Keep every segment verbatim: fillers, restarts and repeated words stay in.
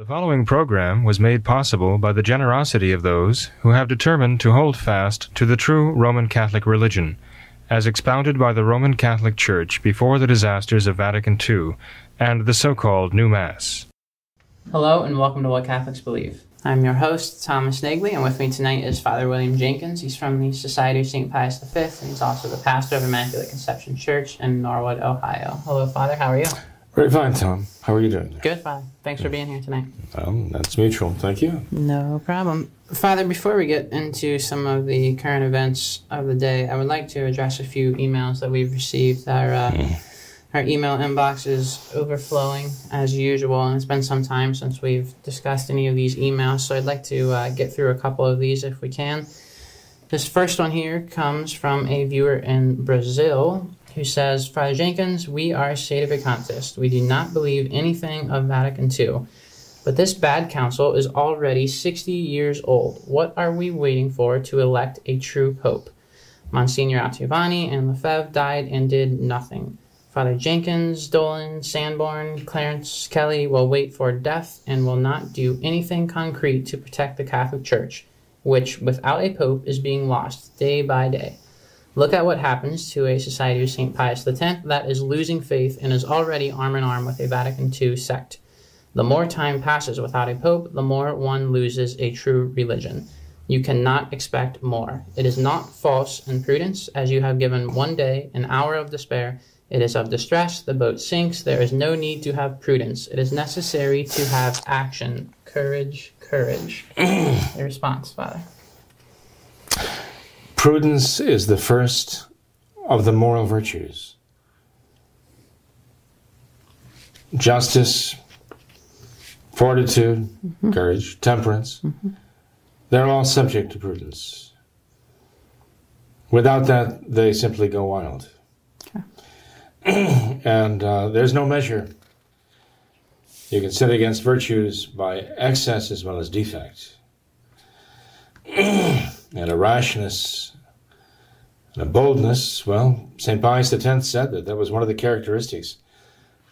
The following program was made possible by the generosity of those who have determined to hold fast to the true Roman Catholic religion, as expounded by the Roman Catholic Church before the disasters of Vatican Two and the so-called New Mass. Hello and welcome to What Catholics Believe. I'm your host, Thomas Nagley, and with me tonight is Father William Jenkins. He's from the Society of Saint Pius the Fifth, and he's also the pastor of Immaculate Conception Church in Norwood, Ohio. Hello, Father. How are you? Very fine, Tom. How are you doing? Good, Father. Thanks for being here tonight. Um, that's mutual. Thank you. No problem. Father, before we get into some of the current events of the day, I would like to address a few emails that we've received. Our, uh, mm. our email inbox is overflowing as usual, and it's been some time since we've discussed any of these emails, so I'd like to uh, get through a couple of these if we can. This first one here comes from a viewer in Brazil, who says, Father Jenkins, we are Sedevacantists. We do not believe anything of Vatican Two. But this bad council is already sixty years old. What are we waiting for to elect a true pope? Monsignor Attiliani and Lefebvre died and did nothing. Father Jenkins, Dolan, Sanborn, Clarence, Kelly will wait for death and will not do anything concrete to protect the Catholic Church, which, without a pope, is being lost day by day. Look at what happens to a Society of Saint Pius the Tenth that is losing faith and is already arm in arm with a Vatican Two sect. The more time passes without a pope, the more one loses a true religion. You cannot expect more. It is not false imprudence, as you have given one day, an hour of despair. It is of distress. The boat sinks. There is no need to have prudence. It is necessary to have action. Courage, courage. Your response, Father? Prudence is the first of the moral virtues. Justice, fortitude, mm-hmm. courage, temperance, mm-hmm. they're all subject to prudence. Without that, they simply go wild. Okay. and uh, there's no measure. You can set against virtues by excess as well as defect. And a rashness and a boldness, well, Saint Pius the Tenth said that that was one of the characteristics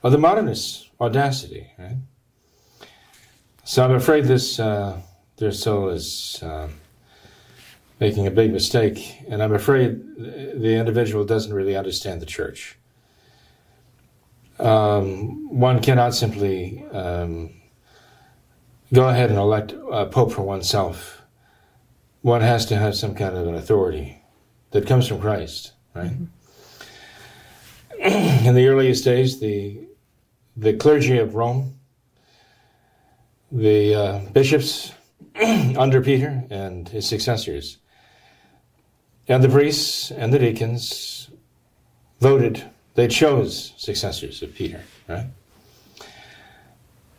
of the modernists, audacity, right? So I'm afraid this, uh, their soul is uh, making a big mistake, and I'm afraid the individual doesn't really understand the Church. Um, one cannot simply um, go ahead and elect a pope for oneself. One has to have some kind of an authority that comes from Christ, right? Mm-hmm. In the earliest days, the the clergy of Rome, the uh, bishops under Peter and his successors, and the priests and the deacons voted. They chose successors of Peter, right?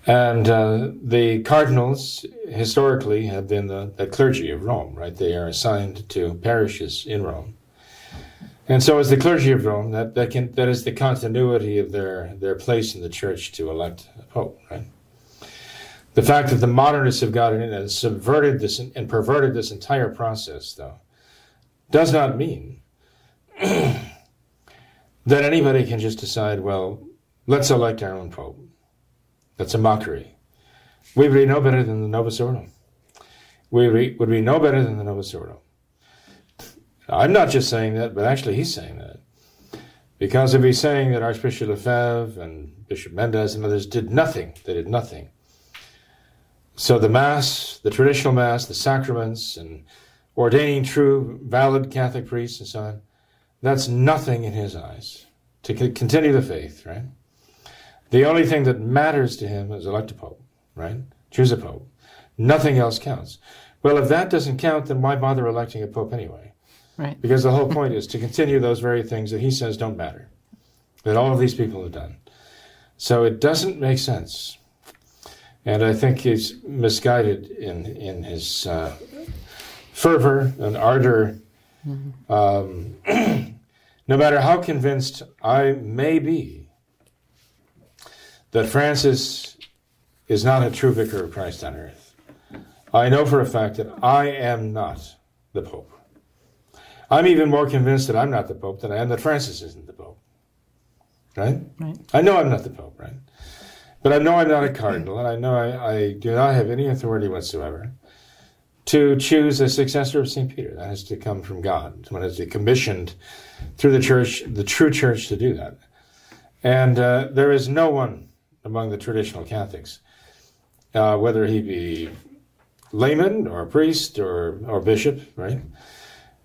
And uh, the cardinals, historically, have been the, the clergy of Rome, right? They are assigned to parishes in Rome. And so as the clergy of Rome, that, that, can, that is the continuity of their, their place in the Church to elect a pope, right? The fact that the modernists have gotten in and subverted this and perverted this entire process, though, does not mean that anybody can just decide, well, let's elect our own pope. That's a mockery. We would be no better than the Novus Ordo. We would be no better than the Novus Ordo. I'm not just saying that, but actually he's saying that. Because if he's saying that Archbishop Lefebvre and Bishop Mendez and others did nothing, they did nothing. So the Mass, the traditional Mass, the sacraments, and ordaining true, valid Catholic priests and so on, that's nothing in his eyes to continue the faith, right? The only thing that matters to him is elect a pope, right? Choose a pope. Nothing else counts. Well, if that doesn't count, then why bother electing a pope anyway? Right. Because the whole point is to continue those very things that he says don't matter, that all of these people have done. So it doesn't make sense. And I think he's misguided in, in his uh, fervor and ardor. Mm-hmm. Um, no matter how convinced I may be that Francis is not a true vicar of Christ on earth, I know for a fact that I am not the Pope. I'm even more convinced that I'm not the Pope than I am that Francis isn't the Pope. Right? Right. I know I'm not the Pope, right? But I know I'm not a cardinal, and I know I, I do not have any authority whatsoever to choose a successor of Saint Peter. That has to come from God. Someone has to be commissioned through the church, the true church, to do that. And uh, there is no one among the traditional Catholics, uh, whether he be layman or priest or, or bishop, right,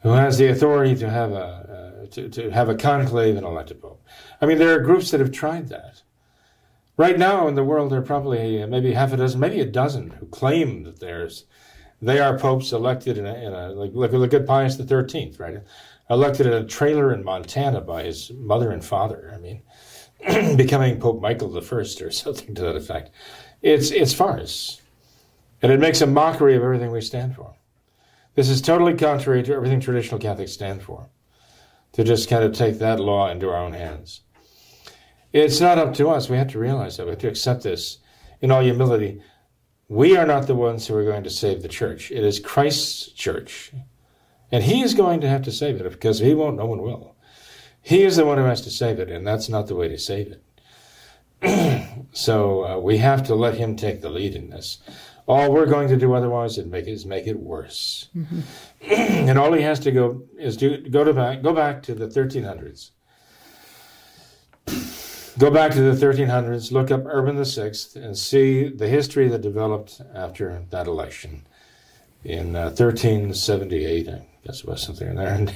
who has the authority to have a uh, to, to have a conclave and elect a pope. I mean, there are groups that have tried that. Right now in the world, there are probably maybe half a dozen, maybe a dozen, who claim that there's they are popes elected in a, in a like look, look at Pius the Thirteenth, right? Elected in a trailer in Montana by his mother and father. I mean, becoming Pope Michael I or something to that effect. It's it's farce, and it makes a mockery of everything we stand for. This is totally contrary to everything traditional Catholics stand for. To just kind of take that law into our own hands. It's not up to us. We have to realize that. We have to accept this in all humility. We are not the ones who are going to save the church. It is Christ's church. And he is going to have to save it, because if he won't, no one will. He is the one who has to save it, and that's not the way to save it. So uh, we have to let him take the lead in this. All we're going to do otherwise is make it, is make it worse. Mm-hmm. And all he has to go is do, go, to back, go back to the thirteen hundreds. Go back to the thirteen hundreds, look up Urban the sixth, and see the history that developed after that election in uh, thirteen seventy-eight, I guess it was something in there, and,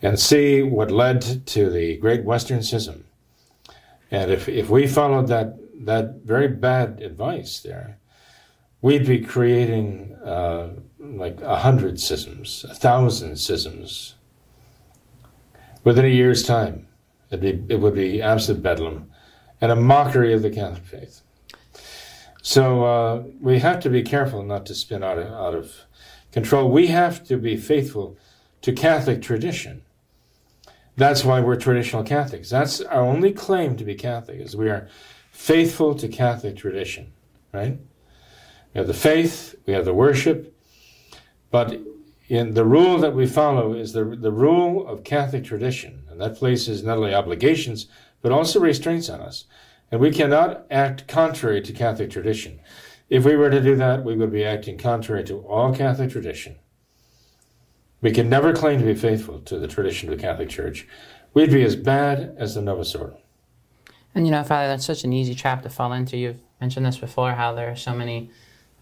and see what led to the Great Western Schism. And if, if we followed that, that very bad advice there, we'd be creating uh, like a hundred schisms, a thousand schisms within a year's time. It'd be, it would be absolute bedlam and a mockery of the Catholic faith. So uh, we have to be careful not to spin out of, out of control. We have to be faithful to Catholic tradition. That's why we're traditional Catholics. That's our only claim to be Catholic, is we are faithful to Catholic tradition, right? We have the faith, we have the worship, but in the rule that we follow is the, the rule of Catholic tradition. And that places not only obligations, but also restraints on us. And we cannot act contrary to Catholic tradition. If we were to do that, we would be acting contrary to all Catholic tradition. We can never claim to be faithful to the tradition of the Catholic Church. We'd be as bad as the Novus Ordo. And you know, Father, that's such an easy trap to fall into. You've mentioned this before, how there are so many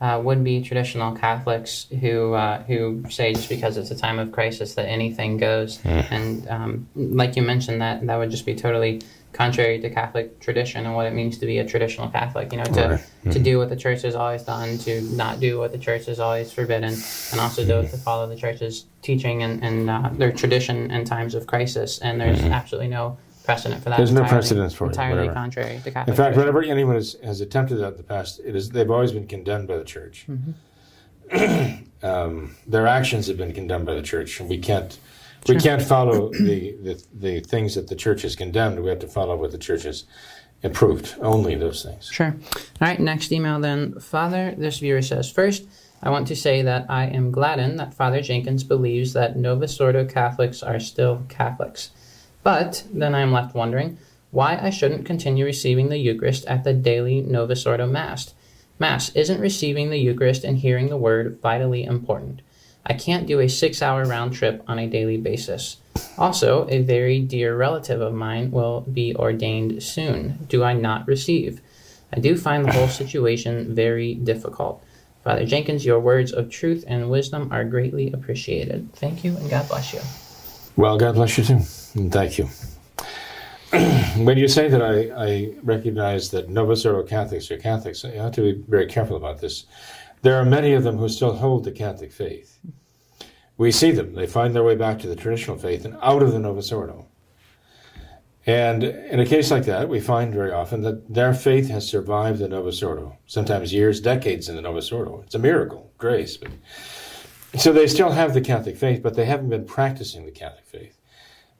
uh, would-be traditional Catholics who uh, who say just because it's a time of crisis that anything goes. Mm. And um, like you mentioned, that, that would just be totally contrary to Catholic tradition and what it means to be a traditional Catholic, you know, to, right. Mm-hmm. to do what the Church has always done, to not do what the Church has always forbidden, and also to, to follow the Church's teaching and, and uh, their tradition in times of crisis. And there's mm-hmm. absolutely no precedent for that. There's entirely, no precedent for it. Entirely whatever. Contrary to Catholic. In fact, tradition. Whenever anyone has, has attempted that in the past, it is they've always been condemned by the Church. Mm-hmm. um, their actions have been condemned by the Church, and we can't sure. we can't follow the, the the things that the Church has condemned. We have to follow what the Church has improved. Only those things. Sure. All right. Next email then, Father. This viewer says, first, I want to say that I am gladdened that Father Jenkins believes that Novus Ordo Catholics are still Catholics. But then I am left wondering why I shouldn't continue receiving the Eucharist at the daily Novus Ordo Mass. Mass isn't receiving the Eucharist and hearing the Word vitally important. I can't do a six-hour round trip on a daily basis. Also, a very dear relative of mine will be ordained soon. Do I not receive? I do find the whole situation very difficult. Father Jenkins, your words of truth and wisdom are greatly appreciated. Thank you, and God bless you. Well, God bless you too. Thank you. When you say that I, I recognize that Novus Ordo Catholics are Catholics, you have to be very careful about this. There are many of them who still hold the Catholic faith. We see them. They find their way back to the traditional faith and out of the Novus Ordo. And in a case like that, we find very often that their faith has survived the Novus Ordo, sometimes years, decades in the Novus Ordo. It's a miracle, grace. But so they still have the Catholic faith, but they haven't been practicing the Catholic faith.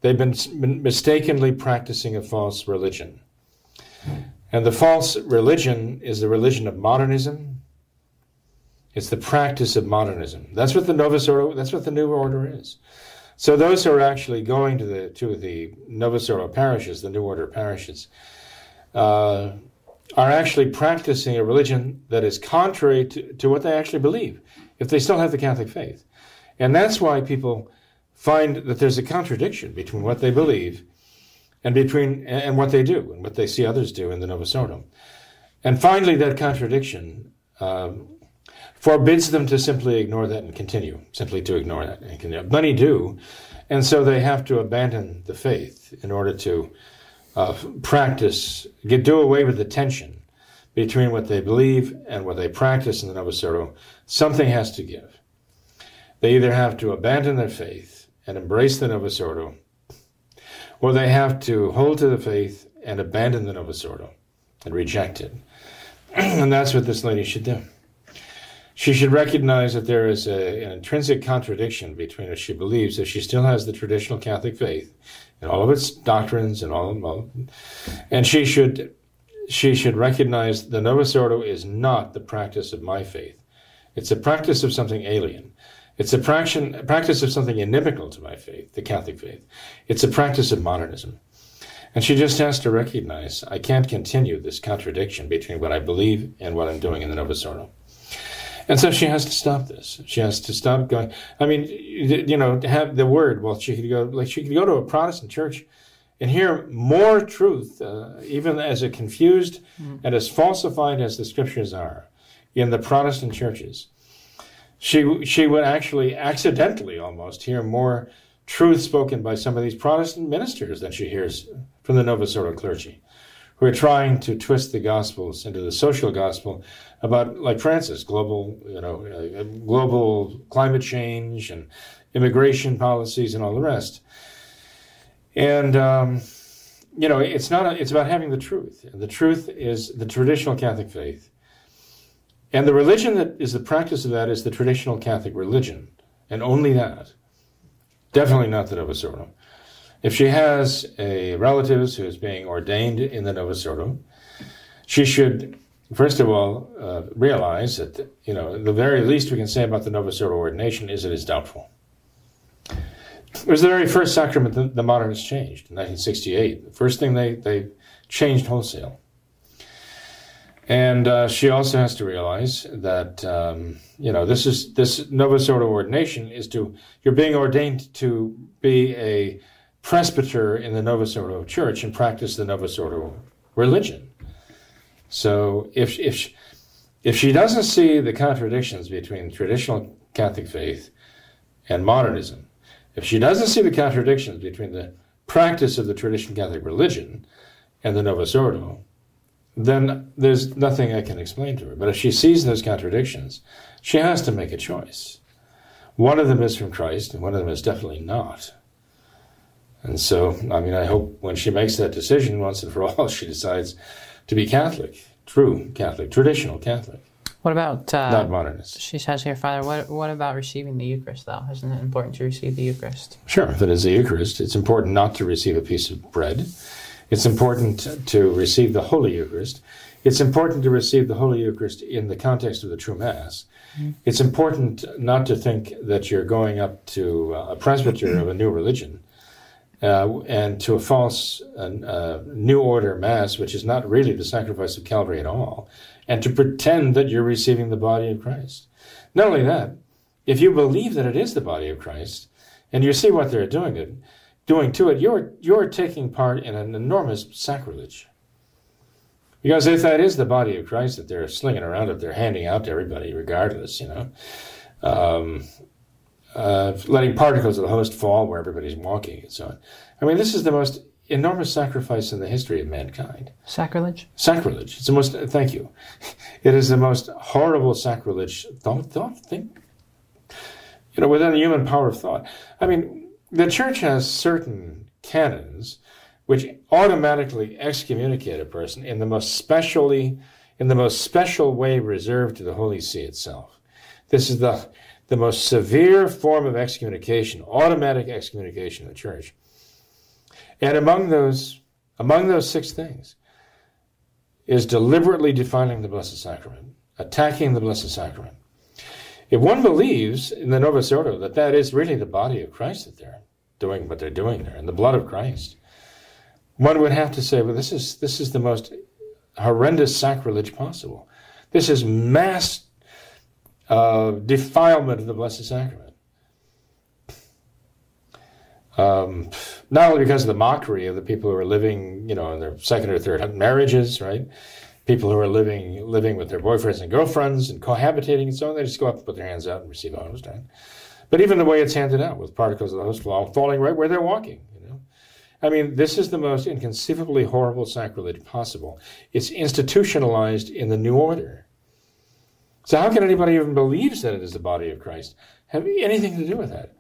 They've been mistakenly practicing a false religion. And the false religion is the religion of modernism. It's the practice of modernism. That's what the Novus Ordo, that's what the New Order is. So those who are actually going to the to the Novus Ordo parishes, the New Order parishes, uh, are actually practicing a religion that is contrary to, to what they actually believe, if they still have the Catholic faith. And that's why people find that there's a contradiction between what they believe and between and what they do and what they see others do in the Novus Ordo. And finally, that contradiction uh, forbids them to simply ignore that and continue, simply to ignore that and continue. Many do, and so they have to abandon the faith in order to Uh, practice, get, do away with the tension between what they believe and what they practice in the Novus Ordo. Something has to give. They either have to abandon their faith and embrace the Novus Ordo, or they have to hold to the faith and abandon the Novus Ordo and reject it. And that's what this lady should do. She should recognize that there is a, an intrinsic contradiction between what she believes, if she still has the traditional Catholic faith and all of its doctrines and all of them. And she should, she should recognize the Novus Ordo is not the practice of my faith. It's a practice of something alien. It's a practice of something inimical to my faith, the Catholic faith. It's a practice of modernism. And she just has to recognize, I can't continue this contradiction between what I believe and what I'm doing in the Novus Ordo. And so she has to stop this. She has to stop going. I mean, you know, to have the word. Well, she could go, like she could go to a Protestant church and hear more truth, uh, even as confused mm. and as falsified as the scriptures are in the Protestant churches. She she would actually accidentally almost hear more truth spoken by some of these Protestant ministers than she hears from the Novus Ordo clergy, who are trying to twist the gospels into the social gospel about, like Francis, global, you know, uh, global climate change and immigration policies and all the rest. And um, you know, it's not. A, it's about having the truth. And the truth is the traditional Catholic faith, and the religion that is the practice of that is the traditional Catholic religion, and only that. Definitely not the Novus Ordo. If she has a relatives who is being ordained in the Novus Ordo, she should, first of all, uh, realize that, you know, the very least we can say about the Novus Ordo ordination is it is doubtful. It was the very first sacrament that the modernists changed in nineteen sixty-eight. The first thing they, they changed wholesale. And uh, she also has to realize that, um, you know, this is this Novus Ordo ordination is to, you're being ordained to be a presbyter in the Novus Ordo Church and practice the Novus Ordo religion. So if if she, if she doesn't see the contradictions between traditional Catholic faith and modernism, if she doesn't see the contradictions between the practice of the traditional Catholic religion and the Novus Ordo, then there's nothing I can explain to her. But if she sees those contradictions, she has to make a choice. One of them is from Christ, and one of them is definitely not. And so, I mean, I hope when she makes that decision once and for all, she decides to be Catholic, true Catholic, traditional Catholic. What about... Uh, not modernist. She says here, Father, what, what about receiving the Eucharist, though? Isn't it important to receive the Eucharist? Sure, that is the Eucharist. It's important not to receive a piece of bread. It's important to receive the Holy Eucharist. It's important to receive the Holy Eucharist in the context of the true Mass. Mm-hmm. It's important not to think that you're going up to a presbyter of a new religion, Uh, and to a false uh, uh, New Order Mass, which is not really the sacrifice of Calvary at all, and to pretend that you're receiving the body of Christ. Not only that, if you believe that it is the body of Christ, and you see what they're doing it, doing to it, you're you're taking part in an enormous sacrilege. Because if that is the body of Christ that they're slinging around, if they're handing out to everybody, regardless, you know, um, Uh, letting particles of the host fall where everybody's walking and so on. I mean, this is the most enormous sacrifice in the history of mankind. Sacrilege? Sacrilege. It's the most, uh, thank you. It is the most horrible sacrilege. Don't, don't think, you know, within the human power of thought. I mean, the Church has certain canons which automatically excommunicate a person in the most specially, in the most special way reserved to the Holy See itself. This is the... the most severe form of excommunication, automatic excommunication of the Church. And among those, among those six things is deliberately defiling the Blessed Sacrament, attacking the Blessed Sacrament. If one believes in the Novus Ordo that that is really the body of Christ that they're doing what they're doing there, and the blood of Christ, one would have to say, well, this is this is the most horrendous sacrilege possible. This is mass uh, defilement of the Blessed Sacrament. Um, not only because of the mockery of the people who are living, you know, in their second or third marriages, right? People who are living living with their boyfriends and girlfriends and cohabitating and so on, they just go up and put their hands out and receive the host, right? But even the way it's handed out, with particles of the host all falling right where they're walking. I mean, this is the most inconceivably horrible sacrilege possible. It's institutionalized in the new order. So how can anybody even believe that it is the body of Christ have anything to do with that?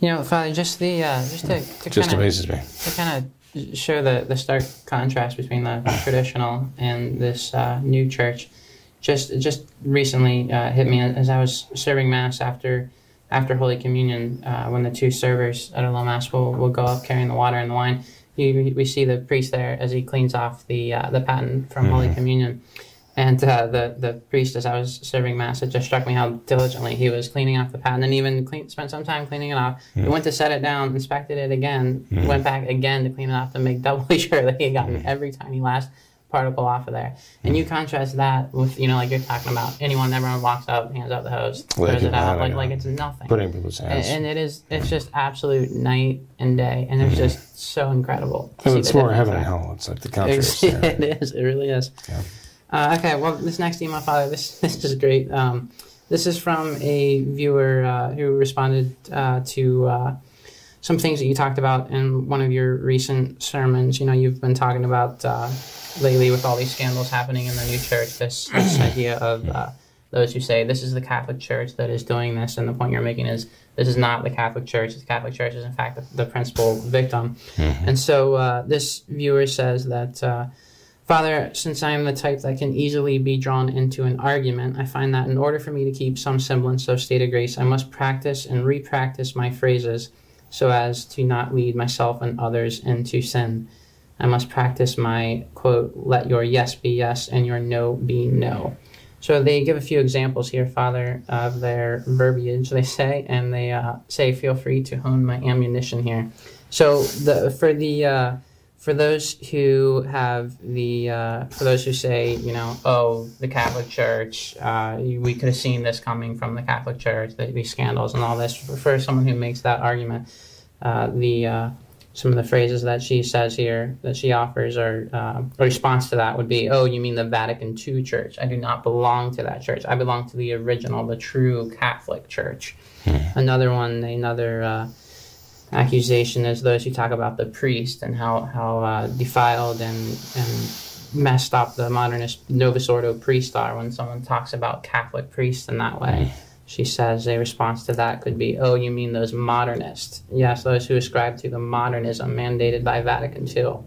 You know, Father, just the uh, just to, to just kinda, amazes me to kind of show the the stark contrast between the traditional and this uh, new church. Just just recently uh, hit me as I was serving Mass after. After Holy Communion, uh, when the two servers at a low Mass will, will go up carrying the water and the wine, you, we see the priest there as he cleans off the uh, the paten from mm-hmm. Holy Communion. And uh, the, the priest, as I was serving Mass, it just struck me how diligently he was cleaning off the paten and even clean, spent some time cleaning it off. Mm-hmm. He went to set it down, inspected it again, mm-hmm. went back again to clean it off to make doubly sure that he had gotten mm-hmm. every tiny last particle off of there. And you contrast that with, you know, like you're talking about, anyone, everyone walks up, hands out the hose, like throws it out, like, like it's nothing. Putting people's hands. And, and it is, it's just absolute night and day, and it's just so incredible. Oh, it's more heaven and hell. It's like the contrast. It is, it really is. Yeah. Uh, okay, well, this next email, Father, this, this is great. Um, this is from a viewer uh, who responded uh, to... Uh, some things that you talked about in one of your recent sermons. You know, you've been talking about uh, lately with all these scandals happening in the new church, this, this idea of uh, those who say this is the Catholic Church that is doing this, and the point you're making is this is not the Catholic Church. The Catholic Church is, in fact, the, the principal victim. Mm-hmm. And so uh, this viewer says that, uh, Father, since I am the type that can easily be drawn into an argument, I find that in order for me to keep some semblance of state of grace, I must practice and re-practice my phrases so as to not lead myself and others into sin. I must practice my, quote, let your yes be yes and your no be no. So they give a few examples here, Father, of their verbiage, they say, and they uh, say, feel free to hone my ammunition here. So the for the uh, for those who have the, uh, for those who say, you know, oh, the Catholic Church, uh, we could have seen this coming from the Catholic Church, the, these scandals and all this, for someone who makes that argument, uh, the uh, some of the phrases that she says here, that she offers, or uh, a response to that would be, oh, you mean the Vatican Two Church? I do not belong to that church. I belong to the original, the true Catholic Church. Hmm. Another one, another... Uh, accusation is those who talk about the priest and how how uh, defiled and and messed up the modernist Novus Ordo priests are. When someone talks about Catholic priests in that way, she says a response to that could be, "Oh, you mean those modernists? Yes, those who ascribe to the modernism mandated by Vatican Two,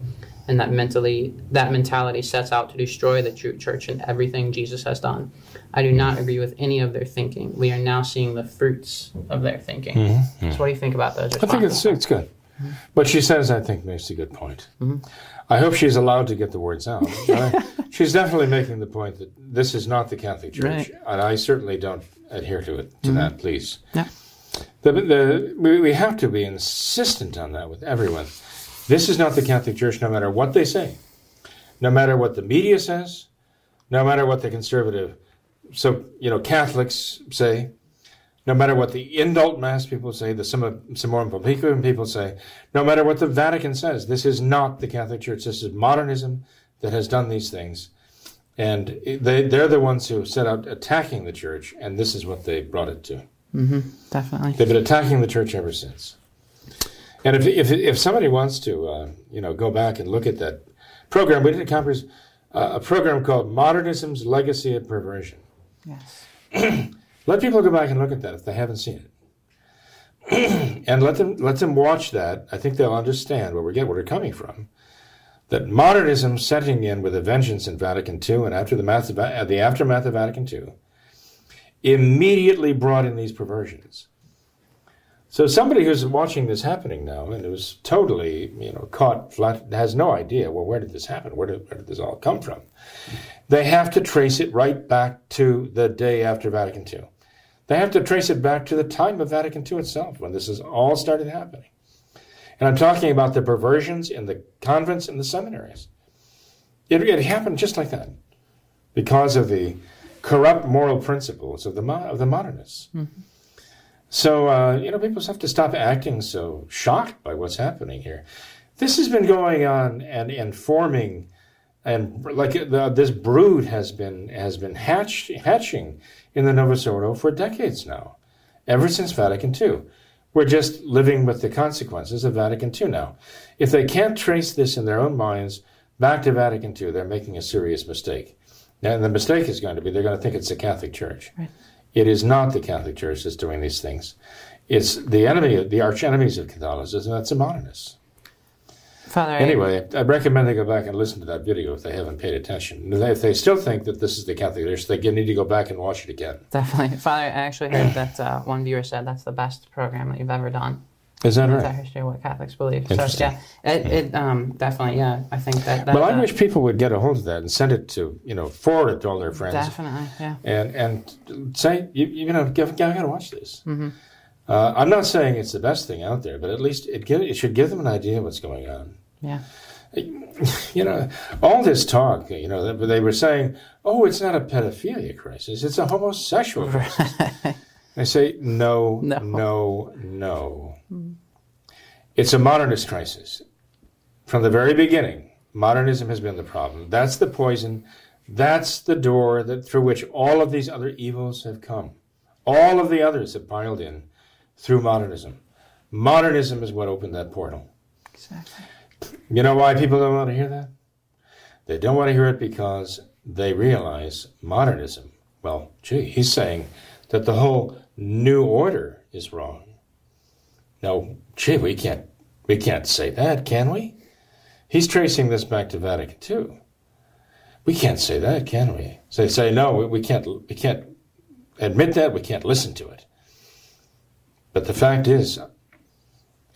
and that mentally that mentality sets out to destroy the true church and everything Jesus has done. I do not agree with any of their thinking. We are now seeing the fruits of their thinking." Mm-hmm. So what do you think about those responses? I think it's, it's good. Mm-hmm. What she says, I think, makes a good point. Mm-hmm. I hope she's allowed to get the words out. I, she's definitely making the point that this is not the Catholic Church, right. And I certainly don't adhere to it. To mm-hmm. that, please. Yeah. The, the, we, we have to be insistent on that with everyone. This is not the Catholic Church, no matter what they say, no matter what the media says, no matter what the conservative So, you know, Catholics say, no matter what the indult Mass people say, the Summorum Publicum people say, no matter what the Vatican says, this is not the Catholic Church. This is modernism that has done these things. And they, they're the ones who set out attacking the Church, and this is what they brought it to. Mm-hmm, definitely. They've been attacking the Church ever since. And if if, if somebody wants to, uh, you know, go back and look at that program, we did a, conference, uh, a program called Modernism's Legacy of Perversion. Yes. Let people go back and look at that if they haven't seen it, and let them let them watch that. I think they'll understand where we get where we're coming from. That modernism setting in with a vengeance in Vatican Two and after the, math of, uh, the aftermath of Vatican Two immediately brought in these perversions. So somebody who's watching this happening now and who's totally, you know, caught flat, has no idea, well, where did this happen? Where did, where did this all come from? They have to trace it right back to the day after Vatican Two. They have to trace it back to the time of Vatican Two itself, when this has all started happening. And I'm talking about the perversions in the convents and the seminaries. It, it happened just like that because of the corrupt moral principles of the, of the modernists. Mm-hmm. So, uh, you know, people have to stop acting so shocked by what's happening here. This has been going on and, and forming, and like the, this brood has been, has been hatched, hatching in the Novus Ordo for decades now, ever since Vatican Two. We're just living with the consequences of Vatican Two now. If they can't trace this in their own minds back to Vatican Two, they're making a serious mistake. And the mistake is going to be they're going to think it's the Catholic Church. Right. It is not the Catholic Church that's doing these things. It's the enemy, the arch enemies of Catholicism, that's the modernists. Father, anyway, I recommend they go back and listen to that video if they haven't paid attention. If they still think that this is the Catholic Church, they need to go back and watch it again. Definitely. Father, I actually heard that uh, one viewer said that's the best program that you've ever done. Is that right? That history of what Catholics believe. So, yeah, it, it um, definitely, yeah, I think that... that well, I uh, wish people would get a hold of that and send it to, you know, forward it to all their friends. Definitely, yeah. And and say, you, you know, I've got to watch this. Mm-hmm. uh, I'm not saying it's the best thing out there, but at least it, give, it should give them an idea of what's going on. Yeah. You know, all this talk, you know, they were saying, oh, it's not a pedophilia crisis, it's a homosexual crisis. Right. They say, no, no, no, no. Mm. It's a modernist crisis. From the very beginning, modernism has been the problem. That's the poison. That's the door that through which all of these other evils have come. All of the others have piled in through modernism. Modernism is what opened that portal. Exactly. You know why people don't want to hear that? They don't want to hear it because they realize modernism. Well, gee, he's saying that the whole new order is wrong. Now, gee, we can't, we can't say that, can we? He's tracing this back to Vatican Two. We can't say that, can we? So they say, no, we, we can't, we can't admit that, we can't listen to it. But the fact is,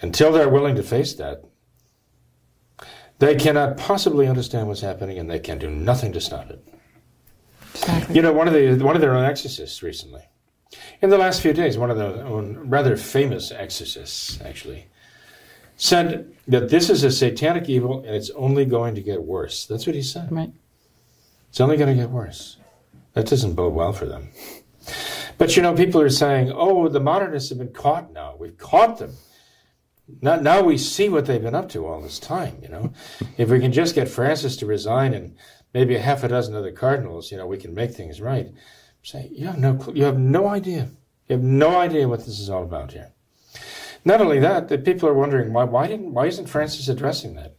until they're willing to face that, they cannot possibly understand what's happening, and they can do nothing to stop it. Exactly. You know, one of the one of their own exorcists recently, in the last few days, one of their own rather famous exorcists, actually, said that this is a satanic evil and it's only going to get worse. That's what he said. Right. It's only going to get worse. That doesn't bode well for them. But, you know, people are saying, oh, the modernists have been caught now. We've caught them. Now, now we see what they've been up to all this time, you know. If we can just get Francis to resign and maybe a half a dozen other cardinals, you know, we can make things right. Say, you have no, you have no idea. You have no idea what this is all about here. Not only that, the people are wondering why, why didn't, why isn't Francis addressing that?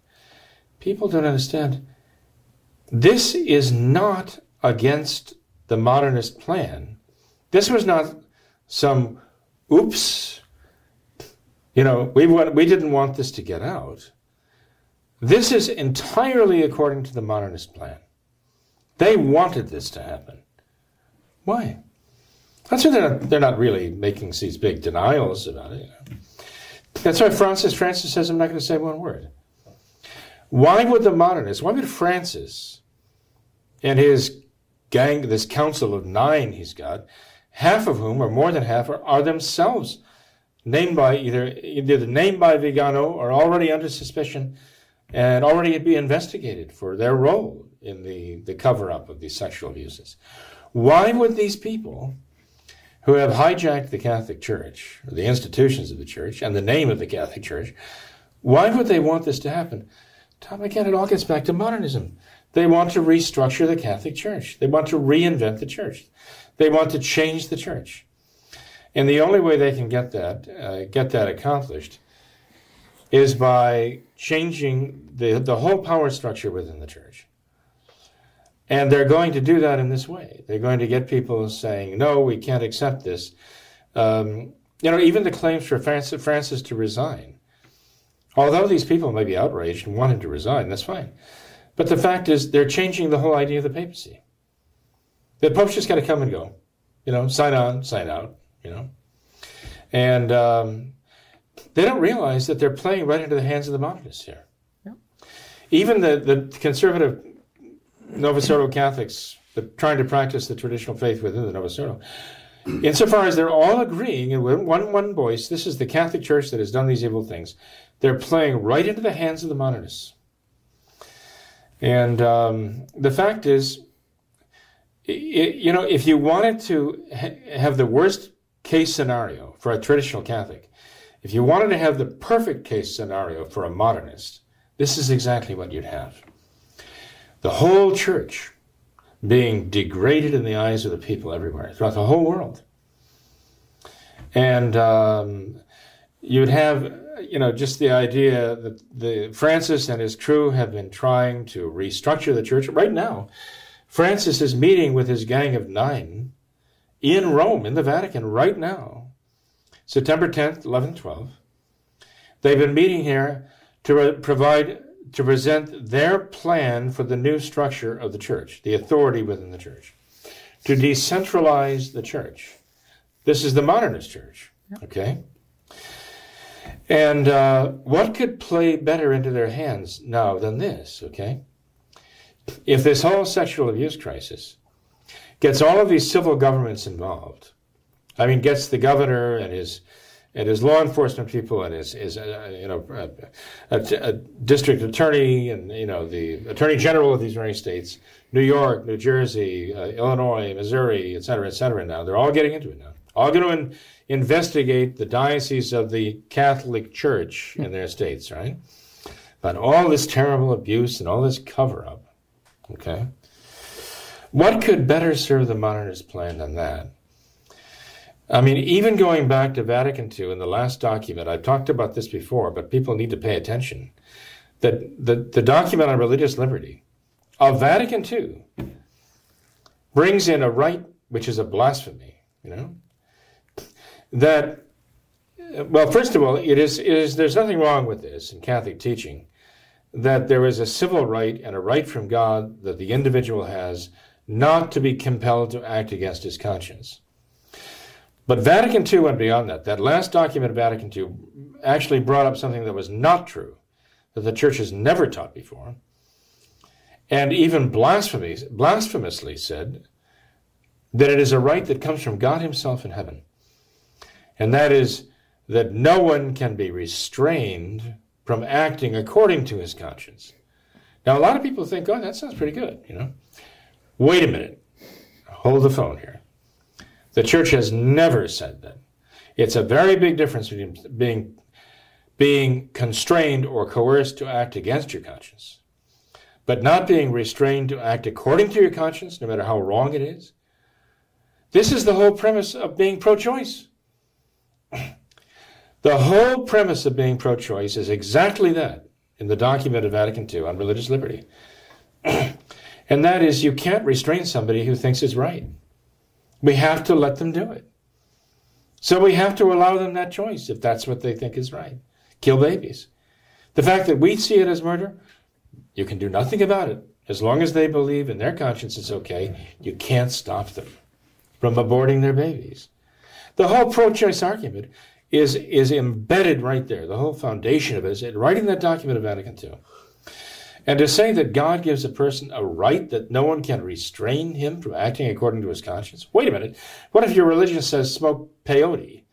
People don't understand. This is not against the modernist plan. This was not some, oops, you know, we want, we didn't want this to get out. This is entirely according to the modernist plan. They wanted this to happen. Why? That's why they're not, they're not really making these big denials about it. You know? That's why Francis, Francis says, I'm not going to say one word. Why would the modernists, why would Francis and his gang, this council of nine he's got, half of whom, or more than half, are, are themselves named by either, either named by Viganò or already under suspicion, and already be investigated for their role in the, the cover-up of these sexual abuses. Why would these people who have hijacked the Catholic Church, or the institutions of the Church, and the name of the Catholic Church, why would they want this to happen? Tom, again, it all gets back to modernism. They want to restructure the Catholic Church. They want to reinvent the Church. They want to change the Church. And the only way they can get that, uh, get that accomplished is by changing the, the whole power structure within the Church. And they're going to do that in this way. They're going to get people saying, no, we can't accept this. Um, you know, even the claims for Francis, Francis to resign. Although these people may be outraged and want him to resign, that's fine. But the fact is, they're changing the whole idea of the papacy. The Pope's just got to come and go. You know, sign on, sign out, you know. And... Um, They don't realize that they're playing right into the hands of the modernists here. Yep. Even the, the conservative Novus Ordo Catholics the, trying to practice the traditional faith within the Novus Ordo, insofar as they're all agreeing in one, one voice, this is the Catholic Church that has done these evil things, they're playing right into the hands of the modernists. And um, the fact is, it, you know, if you wanted to ha have the worst case scenario for a traditional Catholic, if you wanted to have the perfect case scenario for a modernist, this is exactly what you'd have. The whole church being degraded in the eyes of the people everywhere, throughout the whole world. And um, you'd have, you know, just the idea that the Francis and his crew have been trying to restructure the church. Right now, Francis is meeting with his gang of nine in Rome, in the Vatican, right now, September tenth, eleventh, twelfth. They've been meeting here to provide, to present their plan for the new structure of the church, the authority within the church, to decentralize the church. This is the modernist church, okay? And uh, what could play better into their hands now than this, okay? If this whole sexual abuse crisis gets all of these civil governments involved, I mean, gets the governor and his and his law enforcement people and his, his uh, you know, uh, a, a district attorney and, you know, the attorney general of these various states, New York, New Jersey, uh, Illinois, Missouri, et cetera, et cetera, now. They're all getting into it now. All going to in investigate the diocese of the Catholic Church in their states, right? But all this terrible abuse and all this cover-up, okay? What could better serve the modernist plan than that? I mean, even going back to Vatican Two in the last document, I've talked about this before, but people need to pay attention, that the, the document on religious liberty of Vatican Two brings in a rite which is a blasphemy, you know? That, well, first of all, it is, it is, there's nothing wrong with this in Catholic teaching, that there is a civil right and a right from God that the individual has not to be compelled to act against his conscience. But Vatican Two went beyond that. That last document of Vatican Two actually brought up something that was not true, that the Church has never taught before, and even blasphemously said that it is a right that comes from God himself in heaven. And that is that no one can be restrained from acting according to his conscience. Now, a lot of people think, oh, that sounds pretty good, you know. Wait a minute. Hold the phone here. The Church has never said that. It's a very big difference between being, being constrained or coerced to act against your conscience, but not being restrained to act according to your conscience, no matter how wrong it is. This is the whole premise of being pro-choice. The whole premise of being pro-choice is exactly that in the document of Vatican Two on religious liberty. And that is, you can't restrain somebody who thinks it's right. We have to let them do it. So we have to allow them that choice if that's what they think is right. Kill babies. The fact that we see it as murder, you can do nothing about it. As long as they believe in their conscience it's okay, you can't stop them from aborting their babies. The whole pro-choice argument is, is embedded right there. The whole foundation of it is in writing that document of Vatican Two. And to say that God gives a person a right that no one can restrain him from acting according to his conscience? Wait a minute. What if your religion says smoke peyote?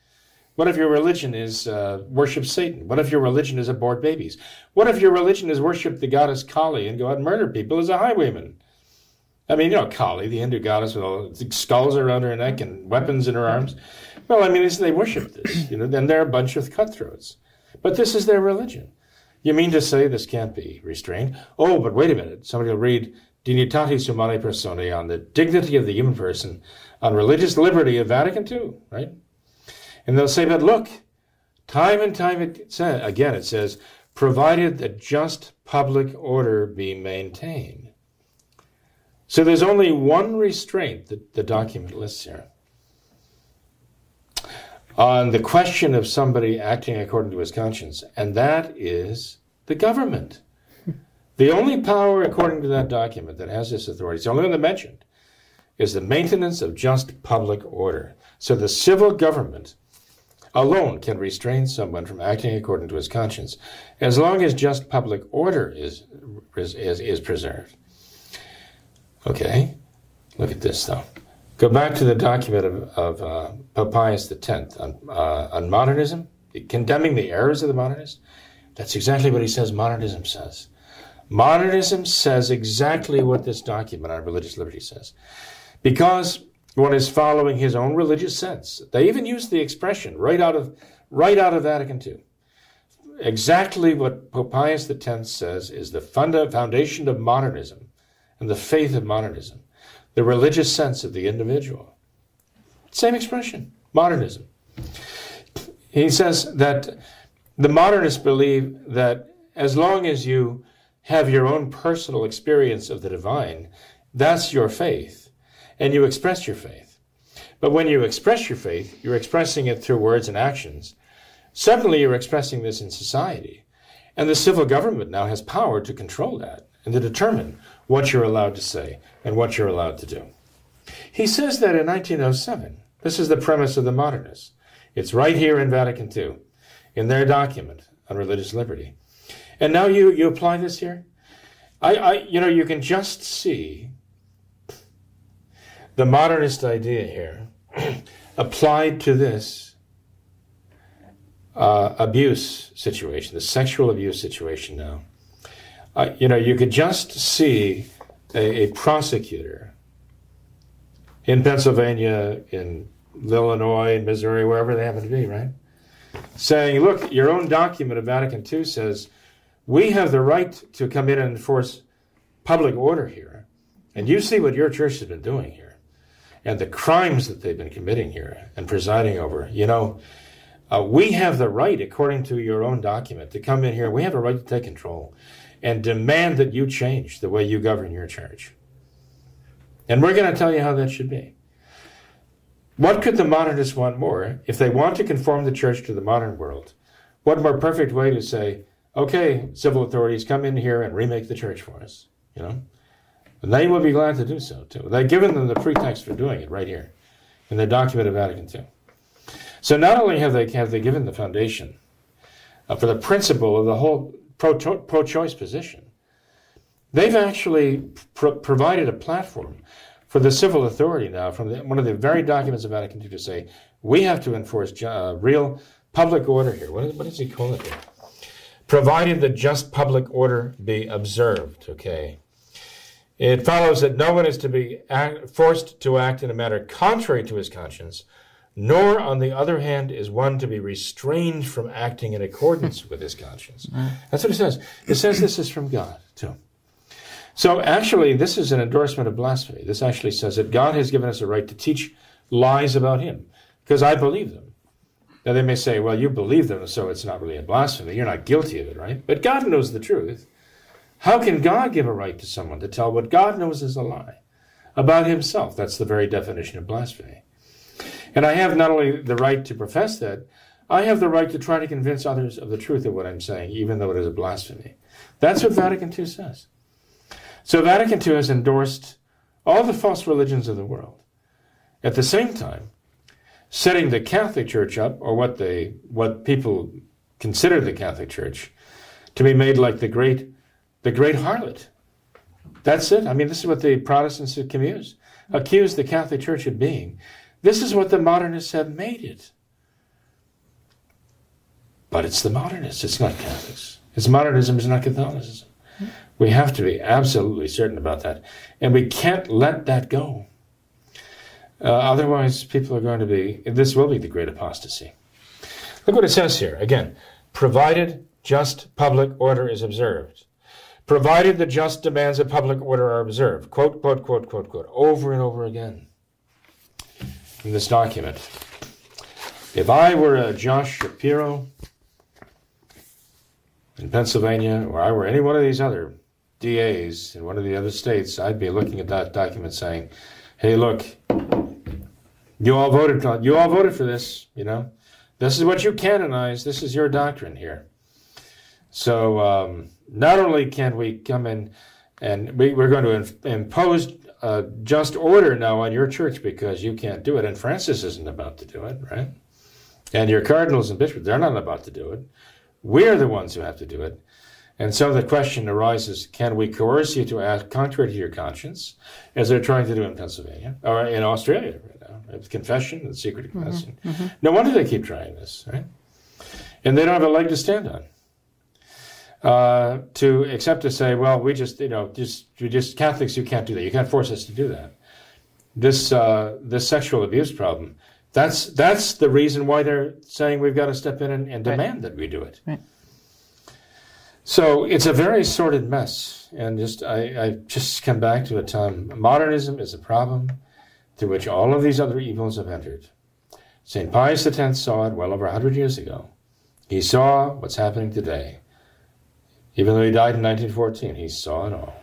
What if your religion is uh, worship Satan? What if your religion is abort babies? What if your religion is worship the goddess Kali and go out and murder people as a highwayman? I mean, you know, Kali, the Hindu goddess with all the skulls around her neck and weapons in her arms. Well, I mean, it's, they worship this. You know, then they're a bunch of cutthroats. But this is their religion. You mean to say this can't be restrained? Oh, but wait a minute. Somebody will read Dignitatis Humanae Personae, on the dignity of the human person, on religious liberty of Vatican Two, right? And they'll say, but look, time and time it says, again it says, provided that just public order be maintained. So there's only one restraint that the document lists here. On the question of somebody acting according to his conscience, and that is the government. The only power, according to that document, that has this authority, it's the only one that mentioned, is the maintenance of just public order. So the civil government alone can restrain someone from acting according to his conscience, as long as just public order is, is, is preserved. Okay, look at this though. Go back to the document of, of uh, Pope Pius the Tenth on, uh, on modernism, condemning the errors of the modernist. That's exactly what he says modernism says. Modernism says exactly what this document on religious liberty says, because one is following his own religious sense. They even use the expression right out of right out of Vatican two. Exactly what Pope Pius X says is the funda, foundation of modernism and the faith of modernism, the religious sense of the individual. Same expression, modernism. He says that the modernists believe that as long as you have your own personal experience of the divine, that's your faith, and you express your faith. But when you express your faith, you're expressing it through words and actions. Suddenly, you're expressing this in society, and the civil government now has power to control that and to determine what you're allowed to say and what you're allowed to do. He says that in nineteen oh seven. This is the premise of the modernists. It's right here in Vatican two, in their document on religious liberty. And now you, you apply this here? I, I, you know, you can just see the modernist idea here applied to this Uh, abuse situation, the sexual abuse situation now. Uh, you know, you could just see a, a prosecutor in Pennsylvania, in Illinois, in Missouri, wherever they happen to be, right? Saying, look, your own document of Vatican two says, we have the right to come in and enforce public order here. And you see what your church has been doing here and the crimes that they've been committing here and presiding over, you know. Uh, we have the right, according to your own document, to come in here. We have a right to take control and demand that you change the way you govern your church. And we're going to tell you how that should be. What could the modernists want more? If they want to conform the church to the modern world, what more perfect way to say, okay, civil authorities, come in here and remake the church for us, you know? And they will be glad to do so, too. They've given them the pretext for doing it right here in the document of Vatican two. So not only have they have they given the foundation uh, for the principle of the whole pro-cho- pro-choice position, they've actually pro- provided a platform for the civil authority now from the, one of the very documents of Vatican two to say, we have to enforce ju- uh, real public order here. What, is, what does he call it here? Provided the just public order be observed, okay? It follows that no one is to be act, forced to act in a manner contrary to his conscience, nor, on the other hand, is one to be restrained from acting in accordance with his conscience. That's what it says. It says this is from God, too. So actually, this is an endorsement of blasphemy. This actually says that God has given us a right to teach lies about him, because I believe them. Now, they may say, well, you believe them, so it's not really a blasphemy. You're not guilty of it, right? But God knows the truth. How can God give a right to someone to tell what God knows is a lie about himself? That's the very definition of blasphemy. And I have not only the right to profess that, I have the right to try to convince others of the truth of what I'm saying, even though it is a blasphemy. That's what Vatican two says. So Vatican two has endorsed all the false religions of the world, at the same time setting the Catholic Church up, or what they what people consider the Catholic Church, to be made like the great the great harlot. That's it. I mean, this is what the Protestants accuse accuse the Catholic Church of being. This is what the modernists have made it. But it's the modernists, it's not Catholics. It's modernism, it's not Catholicism. We have to be absolutely certain about that. And we can't let that go. Uh, otherwise, people are going to be, this will be the great apostasy. Look what it says here. Again, provided just public order is observed. Provided the just demands of public order are observed. Quote, quote, quote, quote, quote, over and over again. In this document. If I were a Josh Shapiro in Pennsylvania, or I were any one of these other D As in one of the other states, I'd be looking at that document saying, hey, look, you all voted you all voted for this, you know. This is what you canonized. This is your doctrine here. So um, not only can we come in and we, we're going to inf- impose Uh, just order now on your church because you can't do it, and Francis isn't about to do it, right? And your cardinals and bishops, they're not about to do it. We're the ones who have to do it. And so the question arises, can we coerce you to act contrary to your conscience, as they're trying to do in Pennsylvania, or in Australia right now, it's confession and secret confession. Mm-hmm, mm-hmm. No wonder they keep trying this, right? And they don't have a leg to stand on. uh, to accept to say, well, we just, you know, just we just Catholics, you can't do that. You can't force us to do that. This uh, this sexual abuse problem. That's that's the reason why they're saying we've got to step in and, and demand right. that we do it. Right. So it's a very sordid mess, and just I, I just come back to a time. Modernism is a problem through which all of these other evils have entered. Saint Pius the Tenth saw it well over one hundred years ago. He saw what's happening today. Even though he died in nineteen fourteen, he saw it all.